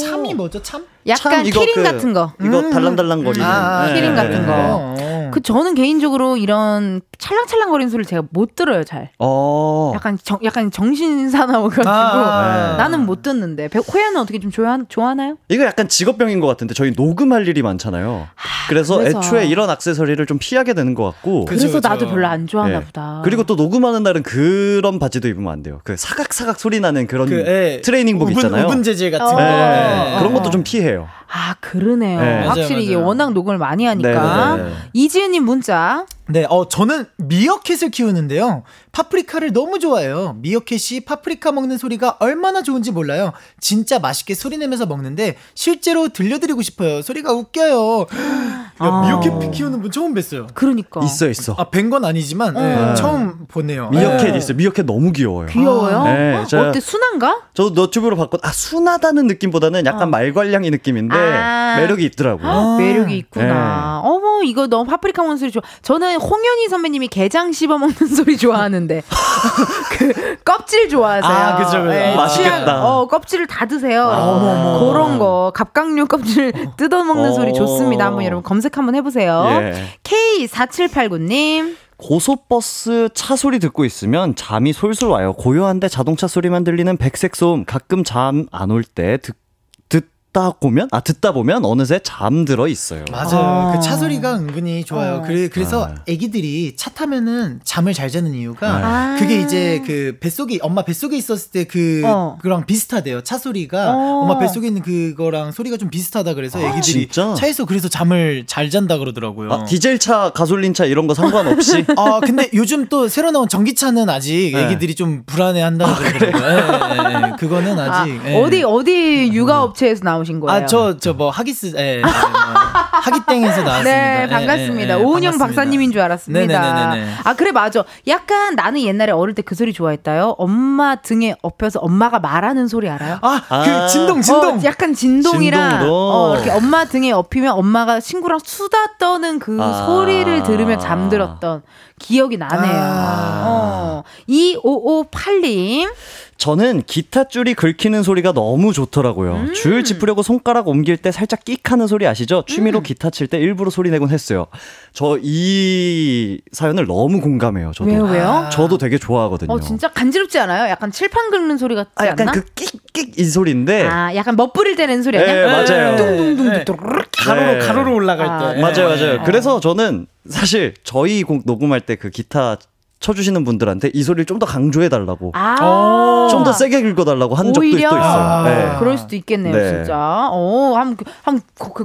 참이 뭐죠? 참? 약간 키링 같은 거. 이거 달랑달랑거리는. 키링 같은 거. 그 저는 개인적으로 이런 찰랑찰랑거리는 소리를 제가 못 들어요, 잘. 약간 정신 사나워가지고 나는 못 듣는데. 호야는 어떻게 좀 좋아하나요? 이거 약간 직업병인 것 같은데 저희 녹음할 일이 많잖아요. 그래서 애초에 이런 액세서리를 좀 피하게 되는 것 같고. 그래서 나도 별로 안 좋아하나 보다. 그리고 또 녹음하는 날은 그런 바지도 입으면 안 돼요. 그 사각사각 소리 나는 그런 트레이닝복 있잖아요. 우분 재질 같은 거. 그런 것도 좀 피해요. 아, 그러네요. 네. 확실히 이게 워낙 녹음을 많이 하니까. 네. 이지은님 문자. 네, 저는 미어캣을 키우는데요. 파프리카를 너무 좋아해요. 미어캣이 파프리카 먹는 소리가 얼마나 좋은지 몰라요. 진짜 맛있게 소리 내면서 먹는데 실제로 들려드리고 싶어요. 소리가 웃겨요. 미어캣 키우는 분 처음 뵀어요. 그러니까. 있어. 아, 뵌 건 아니지만 네. 처음 보네요. 미어캣 있어요. 미어캣 너무 귀여워요. 귀여워요? 네, 어때, 순한가? 저도 너튜브로 봤거든요. 순하다는 느낌보다는 약간 말괄량이 느낌인데 매력이 있더라고요. 매력이 있구나. 네. 어머, 이거 너무 파프리카 먹는 소리 좋아. 저는 홍현희 선배님이 게장 씹어 먹는 소리 좋아하는데 그 껍질 좋아하세요. 아, 그죠. 네, 맛있겠다. 껍질을 다 드세요. 그런 거 갑각류 껍질 뜯어 먹는 소리 좋습니다. 한번 여러분 검색 한번 해보세요. 예. K4789님. 고속버스 차 소리 듣고 있으면 잠이 솔솔 와요. 고요한데 자동차 소리만 들리는 백색 소음. 가끔 잠 안 올 때 듣 듣다 보면 어느새 잠들어 있어요. 맞아요. 아. 그 차 소리가 은근히 좋아요. 그래서 아기들이 차 타면은 잠을 잘 자는 이유가 그게 이제 그 뱃속에 엄마 뱃속에 있었을 때 그거랑 비슷하대요. 차 소리가 엄마 뱃속에 있는 그거랑 소리가 좀 비슷하다 그래서 아기들이 차에서 그래서 잠을 잘 잔다 그러더라고요. 아, 디젤 차, 가솔린 차 이런 거 상관없이? 아 근데 요즘 또 새로 나온 전기차는 아직 아기들이 좀 불안해한다고 그러더라고요. 네, 그거는 아직 어디 육아업체에서 나오신 거예요? 아 저 뭐 하기스 하기땡에서 나왔습니다. 네 반갑습니다. 오은영 박사님인 줄 알았습니다. 네네네네. 아 그래 맞아. 약간 나는 옛날에 어릴 때 그 소리 좋아했다요. 엄마 등에 엎여서 엄마가 말하는 소리 알아요? 아 그 진동. 약간 진동이랑 이렇게 엄마 등에 엎이면 엄마가 친구랑 수다 떠는 그 소리를 들으면 잠들었던 기억이 나네요. 2558님 저는 기타줄이 긁히는 소리가 너무 좋더라고요. 줄 짚으려고 손가락 옮길 때 살짝 끽 하는 소리 아시죠? 취미로 기타 칠 때 일부러 소리 내곤 했어요. 저 이 사연을 너무 공감해요. 저도. 왜요? 저도 되게 좋아하거든요. 진짜 간지럽지 않아요? 약간 칠판 긁는 소리 같지 않나? 약간 그 끽 이 소리인데 약간 멋부릴 때 낸 소리 아니야? 네, 맞아요. 뚱뚱뚱뚱 가로로 올라갈 때. 맞아요. 그래서 저는 사실 저희 곡 녹음할 때 그 기타 쳐주시는 분들한테 이 소리를 좀 더 강조해달라고 좀 더 세게 긁어달라고 한 적도 또 있어요. 네. 그럴 수도 있겠네요. 네. 진짜 한번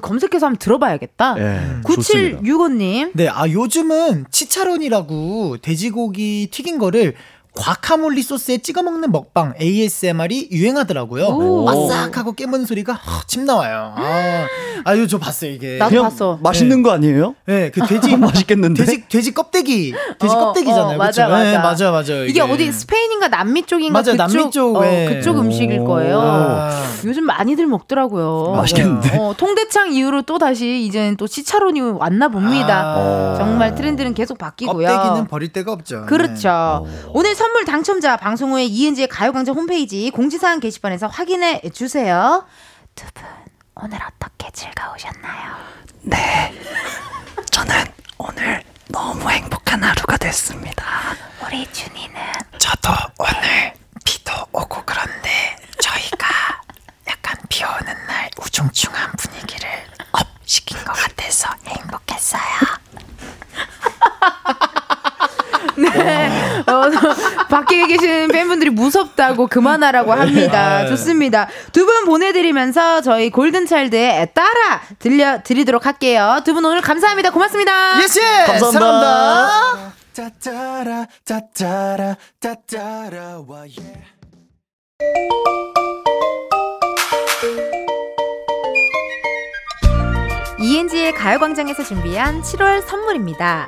검색해서 한번 들어봐야겠다. 네, 9765님 네, 요즘은 치차론이라고 돼지고기 튀긴 거를 과카몰리 소스에 찍어먹는 먹방 ASMR이 유행하더라고요. 아삭하고 깨무는 소리가 침 나와요. 이거 저 봤어요. 이게 나도 봤어. 맛있는 거 아니에요? 네, 그 돼지 맛있겠는데. 돼지 껍데기잖아요. 맞아. 이게 어디 스페인인가 남미 쪽인가 그쪽 음식일 거예요. 요즘 많이들 먹더라고요. 맛있겠는데. 통대창 이후로 또 다시 이제는 또 시차론이 왔나 봅니다. 정말 트렌드는 계속 바뀌고요. 껍데기는 버릴 데가 없죠. 그렇죠. 오늘 선물 당첨자 방송 후에 이은지의 가요광장 홈페이지 공지사항 게시판에서 확인해 주세요. 두 분 오늘 어떻게 즐거우셨나요? 네, 저는 오늘 너무 행복한 하루가 됐습니다. 우리 준이는? 저도 오늘 비도 오고 그런데 저희가 약간 비 오는 날 우중충한 분위기를 업 시킨 것 같아서 행복했어요. 네, 밖에 계신 팬분들이 무섭다고 그만하라고 합니다. 좋습니다. 두 분 보내드리면서 저희 골든차일드에 따라 들려드리도록 할게요. 두 분 오늘 감사합니다. 고맙습니다. 예스! 감사합니다. 짜짜라 짜짜라 짜짜라 와 예. 이은지의 가요광장에서 준비한 7월 선물입니다.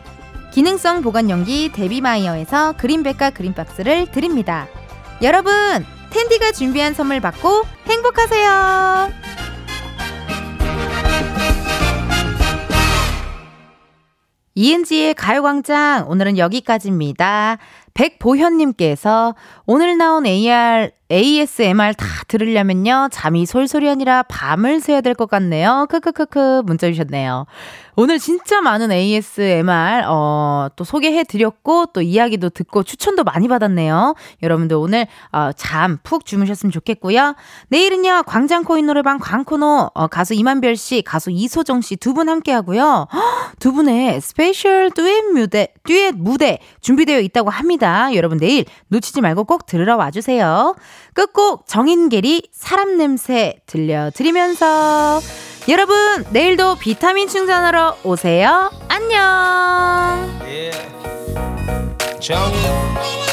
기능성 보관용기 데비마이어에서 그린백과 그린박스를 드립니다. 여러분, 텐디가 준비한 선물 받고 행복하세요. 이은지의 가요광장 오늘은 여기까지입니다. 백보현님께서 오늘 나온 ASMR 다 들으려면요 잠이 솔솔이 아니라 밤을 새야 될 것 같네요. 크크크크 문자 주셨네요. 오늘 진짜 많은 ASMR 또 소개해드렸고 또 이야기도 듣고 추천도 많이 받았네요. 여러분들 오늘 잠 푹 주무셨으면 좋겠고요. 내일은요 광장코인 노래방 광코노 가수 이만별 씨, 가수 이소정 씨 두 분 함께 하고요. 두 분의 스페셜 듀엣 무대 준비되어 있다고 합니다. 여러분 내일 놓치지 말고 꼭 들으러 와주세요. 끝곡 정인계리 사람 냄새 들려드리면서 여러분 내일도 비타민 충전하러 오세요. 안녕. Yeah. 정인.